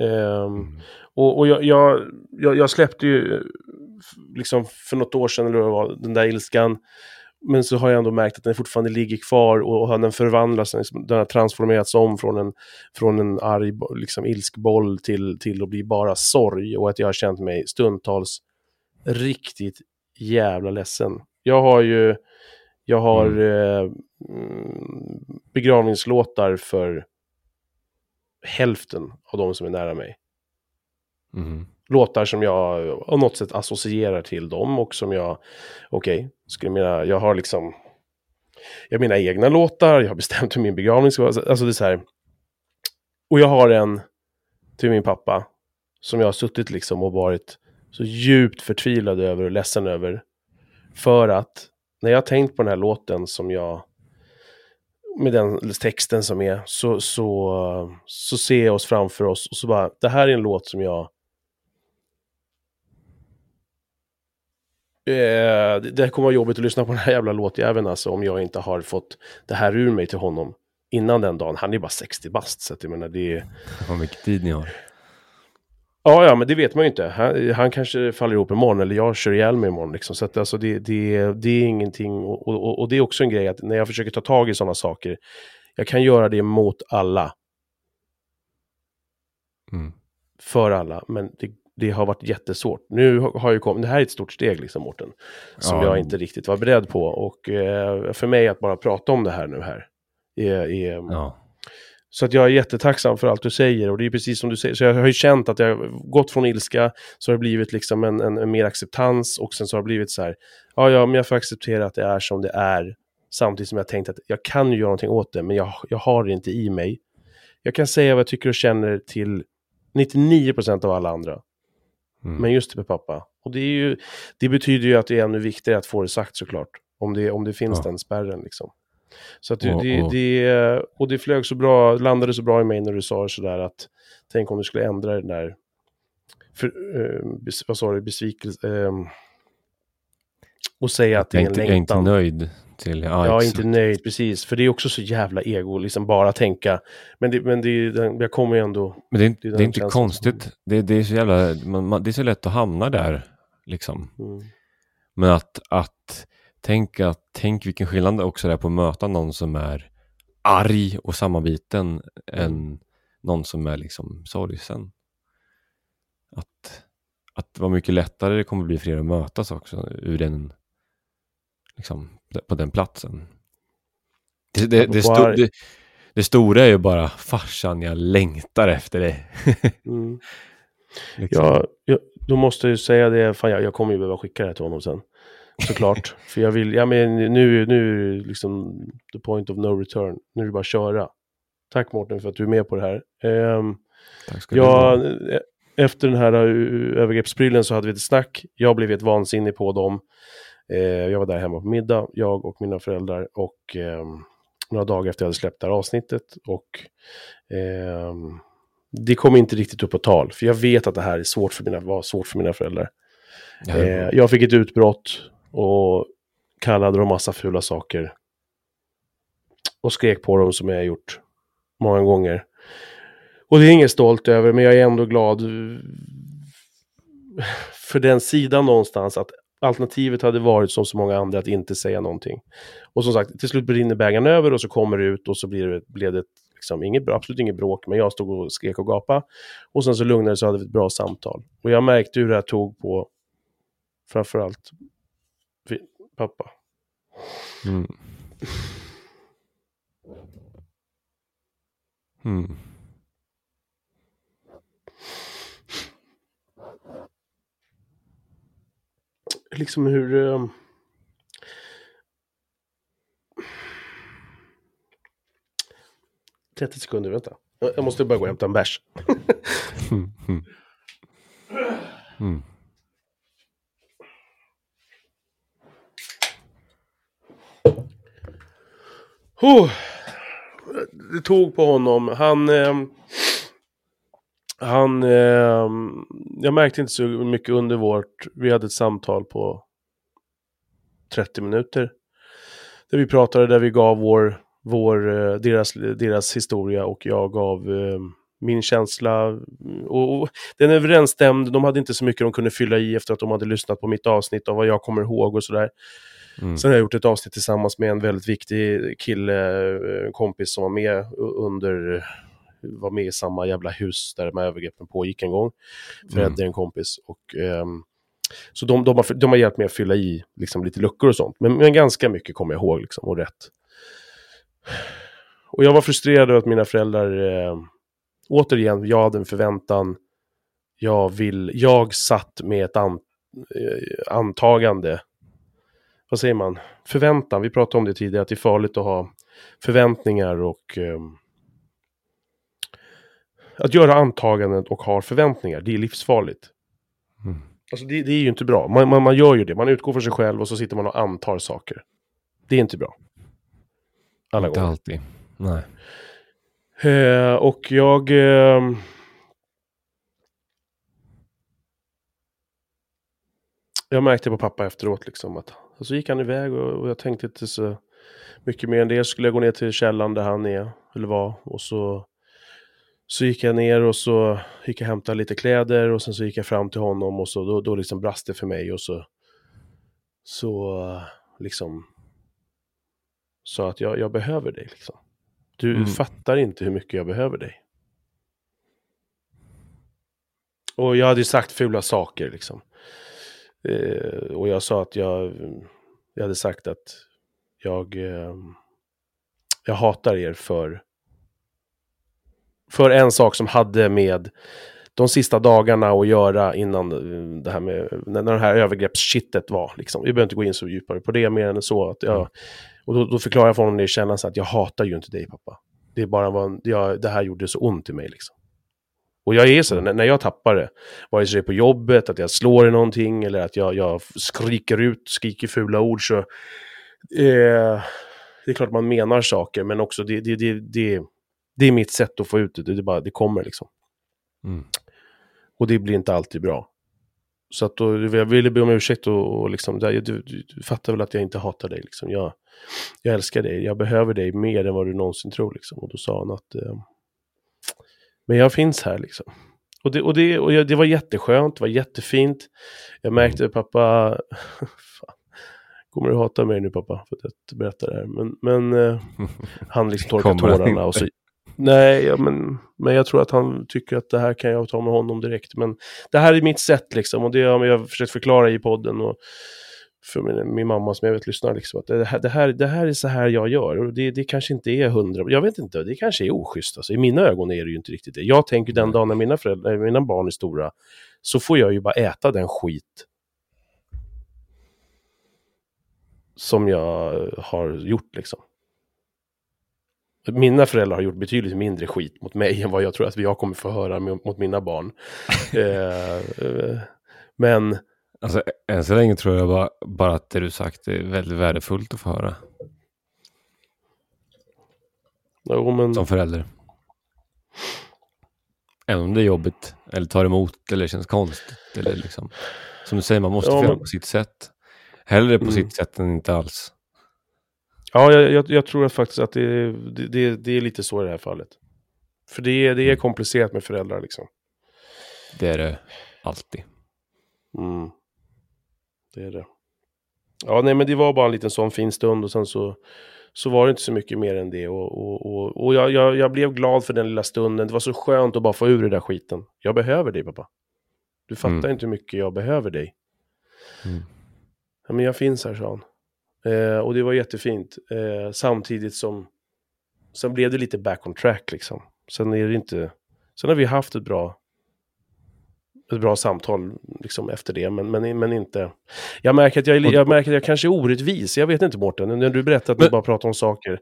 eh, mm. och, och jag, jag, jag, jag släppte ju liksom för något år sedan eller vad, den där ilskan. Men så har jag ändå märkt att den fortfarande ligger kvar och har den förvandlats, den har transformerats om från en, från en arg liksom ilskboll till, till att bli bara sorg, och att jag har känt mig stundtals riktigt jävla ledsen. Jag har ju jag har mm. eh, begravningslåtar för hälften av de som är nära mig. Mm. Låtar som jag av något sätt associerar till dem och som jag, okej, okay, skulle mena, jag har liksom, jag mina egna låtar, jag har bestämt hur min begravning ska vara, alltså det är så här. Och jag har en till min pappa som jag har suttit liksom och varit så djupt förtvivlad över och ledsen över, för att när jag tänkt på den här låten som jag, med den texten som är, så, så, så ser jag oss framför oss och så bara, det här är en låt som jag Eh, det kommer vara jobbigt att lyssna på den här jävla låtjäveln alltså, om jag inte har fått det här ur mig till honom innan den dagen. Han är bara sextio bast, så att jag menar, det är... Vad mycket tid ni har. Ja, ja, men det vet man ju inte. Han, han kanske faller ihop imorgon, eller jag kör ihjäl mig imorgon liksom. Så att, alltså, det, det, det är ingenting, och, och, och det är också en grej att när jag försöker ta tag i sådana saker, jag kan göra det mot alla. Mm. För alla, men det Det har varit jättesvårt. Nu har ju kommit, det här är ett stort steg liksom, Mårten, som ja. jag inte riktigt var beredd på. Och eh, för mig att bara prata om det här nu här. Är, är, ja. Så att jag är jättetacksam för allt du säger. Och det är precis som du säger. Så jag har ju känt att jag gått från ilska, så har det blivit liksom en, en, en mer acceptans. Och sen så har det blivit så här, ja, ja, men jag får acceptera att det är som det är. Samtidigt som jag tänkt att jag kan ju göra någonting åt det, men jag, jag har det inte i mig. Jag kan säga vad jag tycker och känner till nittionio procent av alla andra. Mm. Men just det med pappa. Och det, är ju, det betyder ju att det är ännu viktigare att få det sagt, såklart. Om det, om det finns ja. den spärren liksom. Så att det, oh, det, oh. det, och det flög så bra, landade så bra i mig när du sa sådär att tänk om du skulle ändra den där för, eh, bes, vad sa du, besvikelse eh, och säga att det är en längtan. Jag är inte nöjd till ja, jag är inte nöjd, precis. För det är också så jävla ego, liksom bara tänka. Men det, men det är, jag kommer ju ändå... Men det är, det är, det är inte konstigt. Som... Det, det är så jävla... Man, man, det är så lätt att hamna där, liksom. Mm. Men att, att tänka... Tänk vilken skillnad det också är på att möta någon som är arg och sammanbiten mm. än någon som är liksom sorgsen. Att, att det var mycket lättare det kommer bli för er att mötas också ur den... Liksom, på den platsen. Det, det, det, stod, det, det stora är ju bara, farsan, jag längtar efter dig. Mm. liksom. Ja, jag, då måste jag säga det, fan, jag, jag kommer ju behöva skicka det här till honom sen. Såklart, för jag vill, ja men nu, nu liksom the point of no return, nu är det bara att köra. Tack Mårten för att du är med på det här. Um, Tack ska jag, du ha. Efter den här uh, övergreppspryllen så hade vi ett snack, jag blev helt vansinnig på dem. Uh, jag var där hemma på middag, jag och mina föräldrar, och um, några dagar efter jag hade släppt det här avsnittet, och um, det kom inte riktigt upp på tal, för jag vet att det här är svårt för mina, var svårt för mina föräldrar. Uh, uh, jag fick ett utbrott och kallade dem massa fula saker och skrek på dem som jag har gjort många gånger, och det är ingen stolt över, men jag är ändå glad för den sidan någonstans, att alternativet hade varit som så många andra, att inte säga någonting. Och som sagt, till slut brinner bägaren över och så kommer det ut, och så blir det, blev det liksom inget, absolut inget bråk, men jag stod och skrek och gapade, och sen så lugnade det, så hade vi ett bra samtal, och jag märkte hur det här tog på framförallt pappa. Mm. Mm. Liksom hur um... trettio sekunder, vänta. Jag måste bara gå och hämta en bärs. mm. Mm. Mm. Oh, det tog på honom. Han, eh, han, eh, jag märkte inte så mycket under vårt. Vi hade ett samtal på trettio minuter. Där vi pratade, där vi gav vår, vår deras, deras historia, och jag gav eh, min känsla. Och, och den överensstämde. De hade inte så mycket de kunde fylla i efter att de hade lyssnat på mitt avsnitt av vad jag kommer ihåg och sådär. Mm. Sen har jag gjort ett avsnitt tillsammans med en väldigt viktig kille, kompis som var med under, var med i samma jävla hus där de här övergreppen pågick en gång. För mm. det är en kompis. Och, um, så de, de, har, de har hjälpt mig att fylla i liksom lite luckor och sånt. Men, men ganska mycket kommer jag ihåg liksom, och rätt. Och jag var frustrerad över att mina föräldrar, eh, återigen, jag hade en förväntan. Jag, vill, jag satt med ett an, eh, antagande. Vad säger man? Förväntan. Vi pratade om det tidigare, att det är farligt att ha förväntningar och eh, att göra antaganden och ha förväntningar. Det är livsfarligt. Mm. Alltså det, det är ju inte bra. Man, man, man gör ju det. Man utgår för sig själv och så sitter man och antar saker. Det är inte bra. Alla inte gånger. Alltid. Nej. Eh, och jag... Eh, Jag märkte på pappa efteråt liksom att, och så gick han iväg, och, och jag tänkte inte så mycket mer än det. Skulle jag gå ner till källan där han är eller var, och så så gick jag ner, och så gick jag hämta lite kläder, och sen så gick jag fram till honom, och så då, då liksom brast det för mig, och så så liksom så att jag, jag behöver dig liksom. Du mm. fattar inte hur mycket jag behöver dig. Och jag hade ju sagt fula saker liksom. Uh, och jag sa att jag jag hade sagt att jag uh, jag hatar er för för en sak som hade med de sista dagarna att göra innan det här med när det här övergreppsskittet var liksom. Vi behöver inte gå in så djupare på det mer än så att jag, mm. och då, då förklarar jag för honom det känns att jag hatar ju inte dig pappa. Det är bara vad jag, det här gjorde så ont i mig liksom. Och jag är så, när jag tappar det, vare sig det är på jobbet, att jag slår i någonting eller att jag, jag skriker ut, skriker fula ord, så eh, det är klart man menar saker, men också det, det, det, det, det är mitt sätt att få ut det, det, bara, det kommer liksom. Mm. Och det blir inte alltid bra. Så att då, jag ville be om ursäkt och, och liksom, du, du, du fattar väl att jag inte hatar dig liksom. Jag, jag älskar dig, jag behöver dig mer än vad du någonsin tror liksom. Och då sa han att... Eh, Men jag finns här liksom. Och det, och det, och jag, det var jätteskönt. Det var jättefint. Jag märkte pappa... Fan, kommer du hata mig nu pappa? För att jag berättar det här. Men, men eh, han liksom torkar tårarna. Och så, nej, ja, men, men jag tror att han tycker att det här kan jag ta med honom direkt. Men det här är mitt sätt liksom. Och det har jag försökt förklara i podden. Och för min, min mamma som jag vet lyssnar liksom, att det här, det här, det här är så här jag gör, och det, det kanske inte är hundra, jag vet inte, det kanske är oschysst alltså. I mina ögon är det ju inte riktigt det. Jag tänker den dagen när mina föräldrar, mina barn är stora, så får jag ju bara äta den skit som jag har gjort liksom. Mina föräldrar har gjort betydligt mindre skit mot mig än vad jag tror att jag kommer få höra mot mina barn. eh, men alltså, än så länge tror jag bara, bara att det du sagt är väldigt värdefullt att få höra. Jo, men... Som förälder. Även om det är jobbigt, eller tar emot, eller känns konstigt. Eller liksom, som du säger, man måste ja, göra men... på sitt sätt. Hellre på mm. sitt sätt än inte alls. Ja, jag, jag, jag tror att faktiskt att det, det, det är lite så i det här fallet. För det, det är komplicerat med föräldrar liksom. Det är det alltid. Mm. Det är det. Ja, nej, men det var bara en liten sån fin stund, och sen så, så var det inte så mycket mer än det, och, och, och, och jag, jag, jag blev glad för den lilla stunden. Det var så skönt att bara få ur den där skiten. Jag behöver dig, pappa. Du fattar mm. inte hur mycket jag behöver dig. Mm. Ja, men jag finns här, sa han. Eh, och det var jättefint. Eh, samtidigt som sen blev det lite back on track liksom. Sen är det inte, sen har vi haft ett bra ett bra samtal liksom efter det, men men men inte. Jag märker att jag jag märker att jag kanske är orättvis. Jag vet inte, Mårten, när du berättar att du men, bara pratar om saker.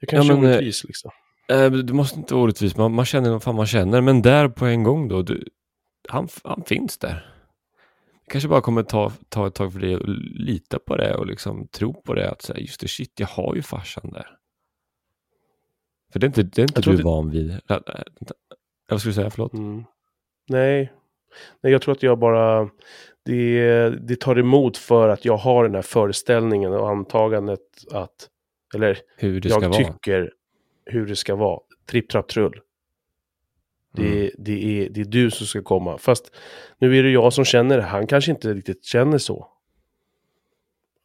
Jag kanske ja, men, är orättvis liksom. Eh, du måste inte vara orättvis. Man, man känner vad fan man känner, men där på en gång då du, han han finns där. Kanske bara kommer ta, ta ett tag för det och lita på det och liksom tro på det, att säga just det, shit, jag har ju farsan där. För det är inte, det är inte du det... van vid. Jag, vad ska du säga, förlåt? Mm. Nej. Nej, jag tror att jag bara det, det tar emot för att jag har den här föreställningen och antagandet att, eller hur det jag ska tycker vara. Hur det ska vara. Tripp, trapp, trull. Det, det, är, det är du som ska komma. Fast nu är det jag som känner det. Han kanske inte riktigt känner så.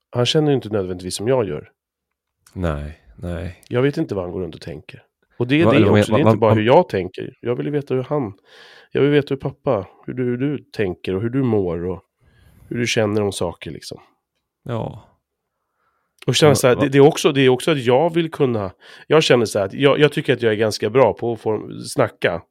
Han känner inte nödvändigtvis som jag gör. Nej, nej. Jag vet inte vad han går runt och tänker. Och det är va, det va, också. Va, va, det är inte bara va, hur jag tänker. Jag vill veta hur han... Jag vill veta hur pappa... Hur du, hur du tänker och hur du mår. Och hur du känner om saker liksom. Ja. Och känner så här, det, det, är också, det är också att jag vill kunna... Jag känner så här att jag, jag tycker att jag är ganska bra på att få snacka.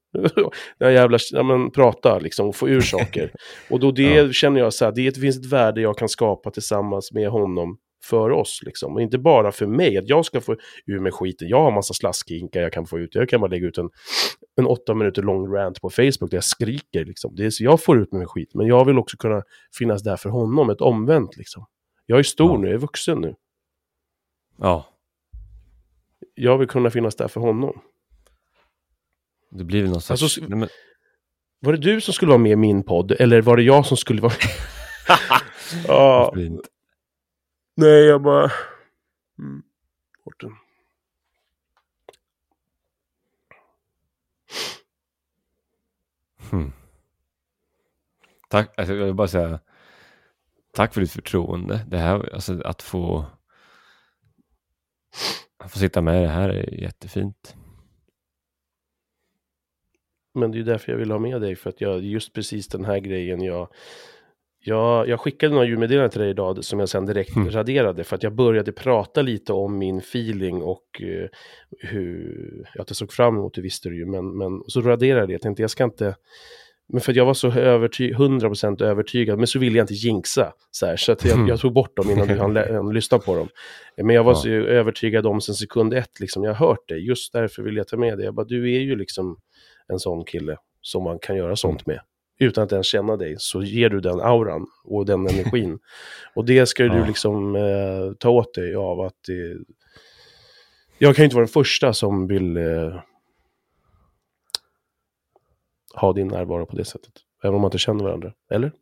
Den jävla, ja, men, prata liksom och få ur saker. Och då det ja. Känner jag så här, det finns ett värde jag kan skapa tillsammans med honom för oss liksom. Och inte bara för mig, att jag ska få ur mig skiten. Jag har en massa slaskinkar jag kan få ut. Jag kan bara lägga ut en, en åtta minuter lång rant på Facebook där jag skriker liksom. Det är så jag får ut med skit. Men jag vill också kunna finnas där för honom, ett omvänt liksom. Jag är stor ja. Nu, jag är vuxen nu. Ja. Jag vill kunna finnas där för honom. Det blir väl någonstans... Alltså, nej, men... Var det du som skulle vara med i min podd? Eller var det jag som skulle vara med? Ja. Nej, jag bara... Mm. Borten. Hmm. Tack, alltså, jag vill bara säga tack för ditt förtroende. Det här, alltså, att få att få sitta med det här är jättefint. Men det är ju därför jag vill ha med dig, för att jag just precis den här grejen jag jag, jag skickade några ljudmeddelanden till dig idag som jag sen direkt mm. raderade, för att jag började prata lite om min feeling och uh, hur jag såg fram emot, det visste du ju, men, men så raderade jag det, tänkte jag ska inte, men för att jag var så överty- hundra procent övertygad, men så ville jag inte jinxa så här, så att jag, mm. jag tog bort dem innan du hann lä- lyssna på dem, men jag var ja. Så övertygad om sen sekund ett liksom, jag har hört dig, just därför vill jag ta med dig. Jag bara, du är ju liksom en sån kille som man kan göra sånt med. Utan att ens känna dig så ger du den auran och den energin. Och det ska ju ja. Du liksom eh, ta åt dig av att eh, jag kan ju inte vara den första som vill eh, ha din närvaro på det sättet. Även om man inte känner varandra. Eller?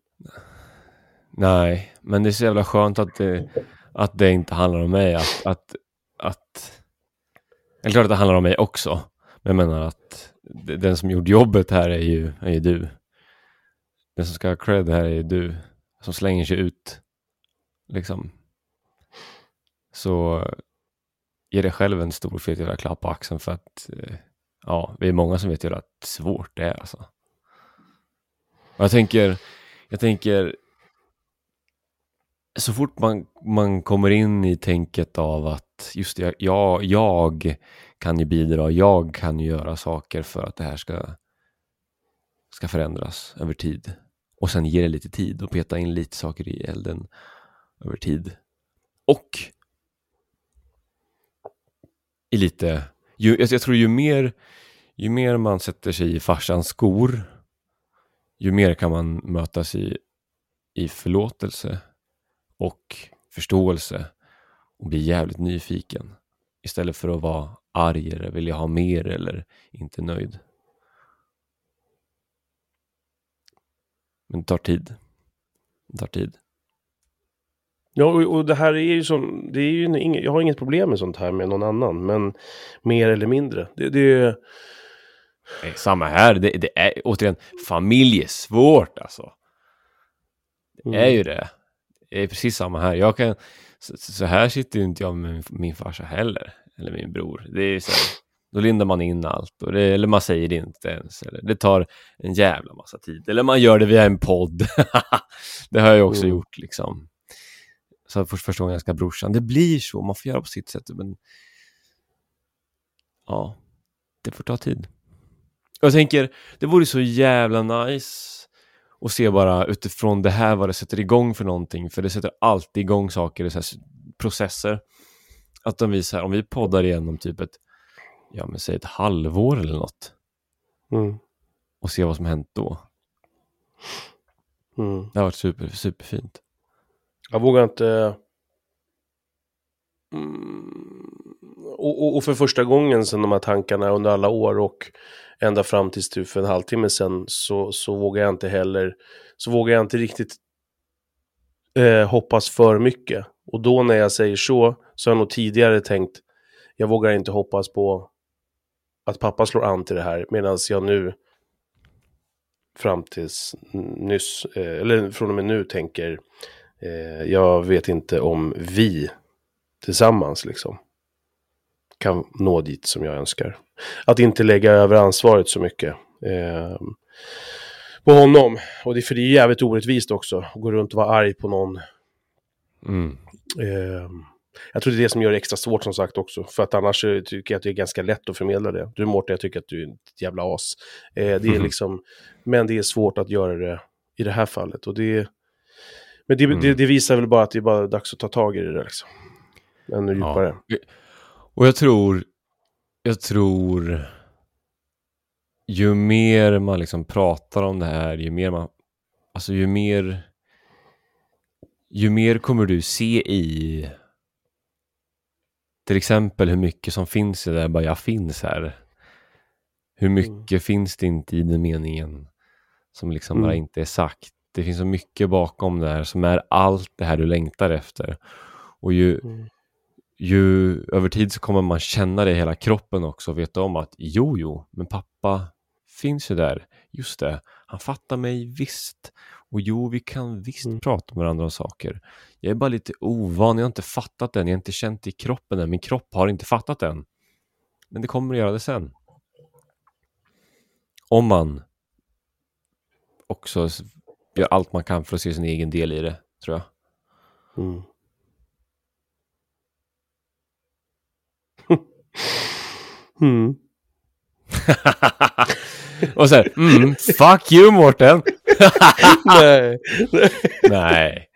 Nej, men det är så jävla skönt att det, att det inte handlar om mig. Att, att, att, eller klart att det handlar om mig också. Men jag menar att den som gjort jobbet här är ju, är ju du. Den som ska ha cred här är ju du. Som slänger sig ut. Liksom. Så ger det själv en stor fet jävla klapp på axeln, för att ja, vi är många som vet hur svårt det är. Alltså. Och jag tänker jag tänker så fort man, man kommer in i tänket av att just det, jag, jag kan ju bidra, jag kan ju göra saker för att det här ska, ska förändras över tid. Och sen ger det lite tid och peta in lite saker i elden över tid. Och i lite, ju, jag, jag tror ju mer, ju mer man sätter sig i farsans skor, ju mer kan man mötas i, i förlåtelse och förståelse och bli jävligt nyfiken. Istället för att vara arg eller vill jag ha mer eller inte nöjd. Men det tar tid. Det tar tid. Ja, och, och det här är ju som... Det är ju inga, jag har inget problem med sånt här med någon annan. Men mer eller mindre. Det, det är ju... Nej, samma här. Det, det är, återigen, familj är svårt alltså. Det mm. är ju det. Det är precis samma här. Jag kan, så, så här sitter ju inte jag med min, min farsa heller. Eller min bror. Det är ju så här, då lindar man in allt. Och det, eller man säger det inte ens. Eller det tar en jävla massa tid. Eller man gör det via en podd. Det har jag också mm. gjort liksom. Så först första gången jag ska brorsan. Det blir så. Man får göra på sitt sätt. Men ja, det får ta tid. Jag tänker, det vore så jävla nice att se bara utifrån det här vad det sätter igång för någonting. För det sätter alltid igång saker, så här processer. Att de visar, om vi poddar igenom typ ett, ja men säg ett halvår eller något. Mm. Och se vad som hänt då. Mm. Det har varit super, superfint. Jag vågar inte... Mm. Och, och, och för första gången sedan de här tankarna under alla år och ända fram tills typ för en halvtimme sedan så, så vågar jag inte heller så vågar jag inte riktigt eh, hoppas för mycket. Och då när jag säger så så har jag nog tidigare tänkt jag vågar inte hoppas på att pappa slår an till det här, medan jag nu fram tills nyss eh, eller från och med nu tänker eh, jag vet inte om vi tillsammans liksom kan nå dit som jag önskar. Att inte lägga över ansvaret så mycket eh, på honom. Och det, för det är jävligt orättvist också. Att gå runt och vara arg på någon. Mm. Eh, jag tror det är det som gör det extra svårt som sagt också. För att annars tycker jag att det är ganska lätt att förmedla det. Du Mårten, jag tycker att du är ett jävla as. Eh, det mm. är liksom, men det är svårt att göra det i det här fallet. Och det, men det, mm. det, det visar väl bara att det är bara dags att ta tag i det där liksom. Ännu djupare. Ja. Och jag tror, jag tror ju mer man liksom pratar om det här, ju mer man, alltså ju mer, ju mer kommer du se i till exempel hur mycket som finns i det där, bara jag finns här. Hur mycket mm. finns det inte i den meningen som liksom mm. bara inte är sagt. Det finns så mycket bakom det här som är allt det här du längtar efter. Och ju... Mm. ju över tid så kommer man känna det i hela kroppen också och veta om att jo, jo, men pappa finns ju där, just det, han fattar mig visst, och jo, vi kan visst mm. prata med varandra om saker, jag är bara lite ovan, jag har inte fattat den, jag har inte känt i kroppen än, min kropp har inte fattat den, men det kommer att göra det sen om man också gör allt man kan för att se sin egen del i det, tror jag. mm Mm. Och så här, mm, fuck you Mårten. Nej. Nej.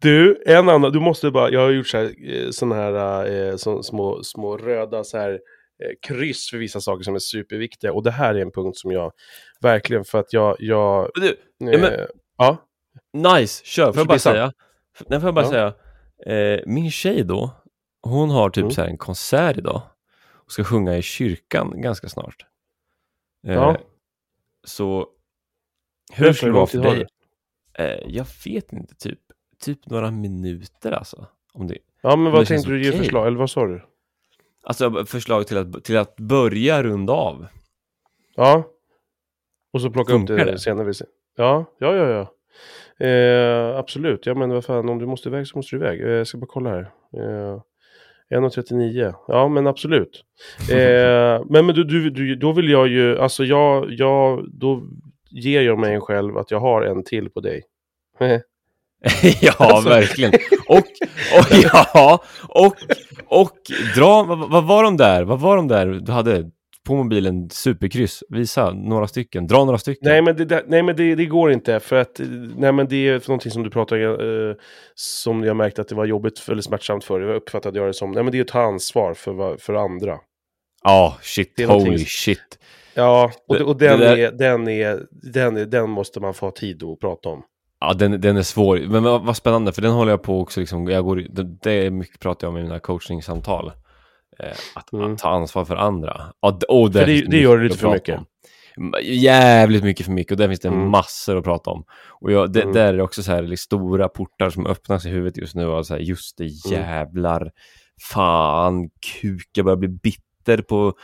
Du, en annan, du måste bara, jag har gjort så här sån här så, små små röda så här kryss för vissa saker som är superviktiga, och det här är en punkt som jag verkligen, för att jag jag du, eh, men, ja. Nice, kör. Får jag bara säga. Nej, får jag bara ja. säga eh, min tjej då, hon har typ mm. så här en konsert idag. Och ska sjunga i kyrkan ganska snart. Ja. Eh, så hur, hur skulle det vara för dig? Eh, jag vet inte, typ typ några minuter alltså. Om det, ja, men vad tänkte du ge okay. förslag? Eller vad sa du? Alltså förslag till att, till att börja runda av. Ja. Och så plocka Funkar upp det, det senare. Vi ser. Ja, ja, ja, ja. Eh, absolut. Ja, men vad fan, om du måste iväg så måste du iväg. Eh, jag ska bara kolla här. Eh. ett trettionio. Ja, men absolut. eh, men men du, du, du, då vill jag ju... Alltså, jag, jag... Då ger jag mig själv att jag har en till på dig. Ja, alltså. Verkligen. Och, och, ja, och, och dra, vad, vad var de där? Vad var de där du hade på mobilen? Superkryss, visa några stycken, dra några stycken. Nej, men det, nej, men det, det går inte, för att nej, men det är för någonting som du pratar eh, som jag märkte att det var jobbigt eller smärtsamt för. Jag uppfattade jag det som, nej men det är att ta ansvar för, för andra. Ja, oh, shit, holy shit. Ja, och, och den, är, den, är, den, är, den måste man få ha tid att prata om. Ja, den, den är svår. Men vad, vad spännande, för den håller jag på också. Liksom, jag går, det, det är mycket pratar jag om i mina coachingsamtal. Eh, att, mm. att ta ansvar för andra. Ja, och det, för det, det gör det lite för mycket. Om. Jävligt mycket för mycket. Och där finns det mm. massor att prata om. Och jag, det, mm. där är det också så här, liksom, stora portar som öppnas i huvudet just nu. Och så här, just det, jävlar. Fan, kuk. Jag börjar bli bitter på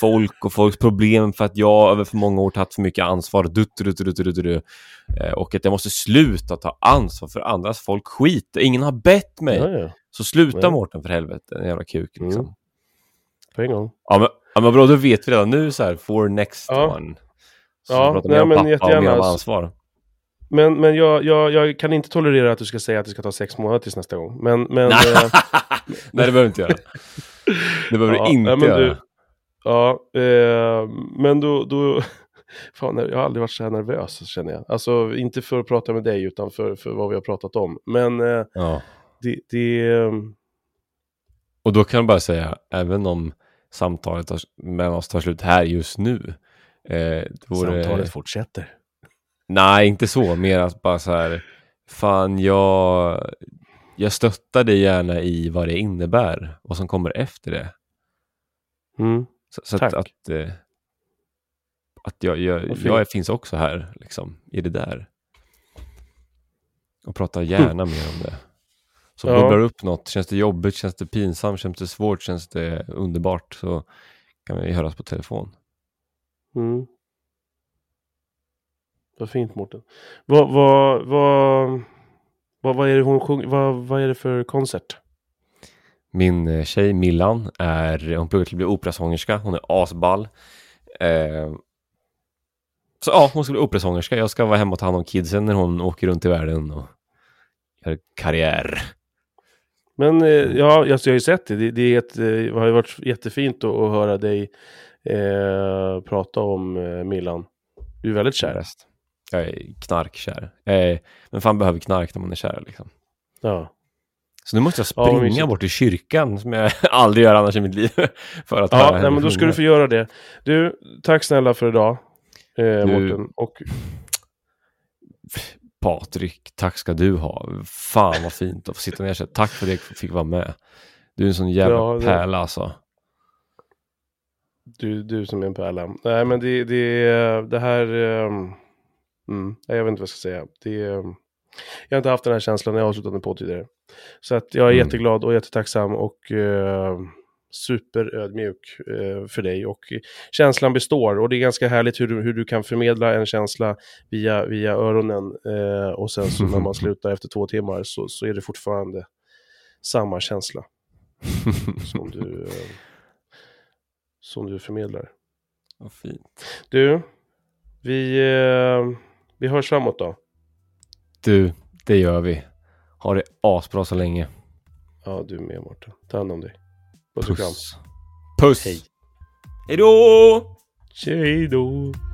folk och folks problem för att jag över för många år tagit för mycket ansvar dutt, dutt, dutt, dutt, dutt, och att jag måste sluta ta ansvar för andras folk skit. Ingen har bett mig. Nej. Så sluta Mårten för helvete, en jävla kuk liksom. Mm. På en gång. Ja men, ja, men bra, då vet vi redan nu så här, for next ja. One. Så ja, pratar nej, om men jättegärna. Om ansvar. Men, men jag, jag, jag kan inte tolerera att du ska säga att det ska ta sex månader tills nästa gång. Men, men, eh... Nej, det behöver inte göra. Det behöver ja, du inte men göra. Du, ja, eh, men då... då fan, jag har aldrig varit så här nervös, känner jag. Alltså, inte för att prata med dig, utan för, för vad vi har pratat om. Men eh, ja. det, det... Och då kan jag bara säga, även om samtalet mellan oss tar slut här just nu... Eh, vore... Samtalet fortsätter. Nej, inte så. Mer att bara så här... Fan, jag... Jag stöttar dig gärna i vad det innebär. Vad som kommer efter det. Mm. Så, så att, att, eh, att jag, jag, jag finns också här. Liksom, i det där. Och pratar gärna mm. mer om det. Så ja. Bubblar upp något. Känns det jobbigt? Känns det pinsamt? Känns det svårt? Känns det underbart? Så kan vi höras på telefon. Mm. Vad fint, Mårten. Vad... vad, vad... Vad, vad, är det hon sjung, vad, vad är det för koncert? Min tjej Millan är, hon pluggar till att bli operasångerska. Hon är asball. Eh, så ja, hon ska bli operasångerska. Jag ska vara hemma och ta hand om kidsen när hon åker runt i världen och gör karriär. Men eh, ja, jag har ju sett det. Det, det, är ett, det har ju varit jättefint att, att höra dig eh, prata om eh, Millan. Du är väldigt kär. Jag är knarkkär. Eh, men fan behöver knark när man är kär liksom. Ja. Så nu måste jag springa ja, bort till kyrkan som jag aldrig gör annars i mitt liv. För att ja, nej, men då ska du få göra det. Du, tack snälla för idag. Eh, du, Mårten. Och... Patrik, tack ska du ha. Fan vad fint att få sitta ner sig. Tack för att jag fick vara med. Du är en sån jävla ja, det... pärla alltså. Du, du som är en pärla. Nej men det, det, det här... Um... Mm. Jag vet inte vad jag ska säga. Det är, jag har inte haft den här känslan när jag har slutat med på tidigare. Så att jag är mm. jätteglad och jättetacksam och eh, superödmjuk eh, för dig. Och känslan består. Och det är ganska härligt hur du, hur du kan förmedla en känsla via, via öronen. Eh, och sen så när man slutar efter två timmar så, så är det fortfarande samma känsla som du, eh, som du förmedlar. Vad fint. Du, vi... Eh, vi hörs framåt då. Du, det gör vi. Ha det asbra så länge. Ja, du med Mårten. Ta hand om dig. Puss. Puss. Puss. Hej. Hej då! Hej då!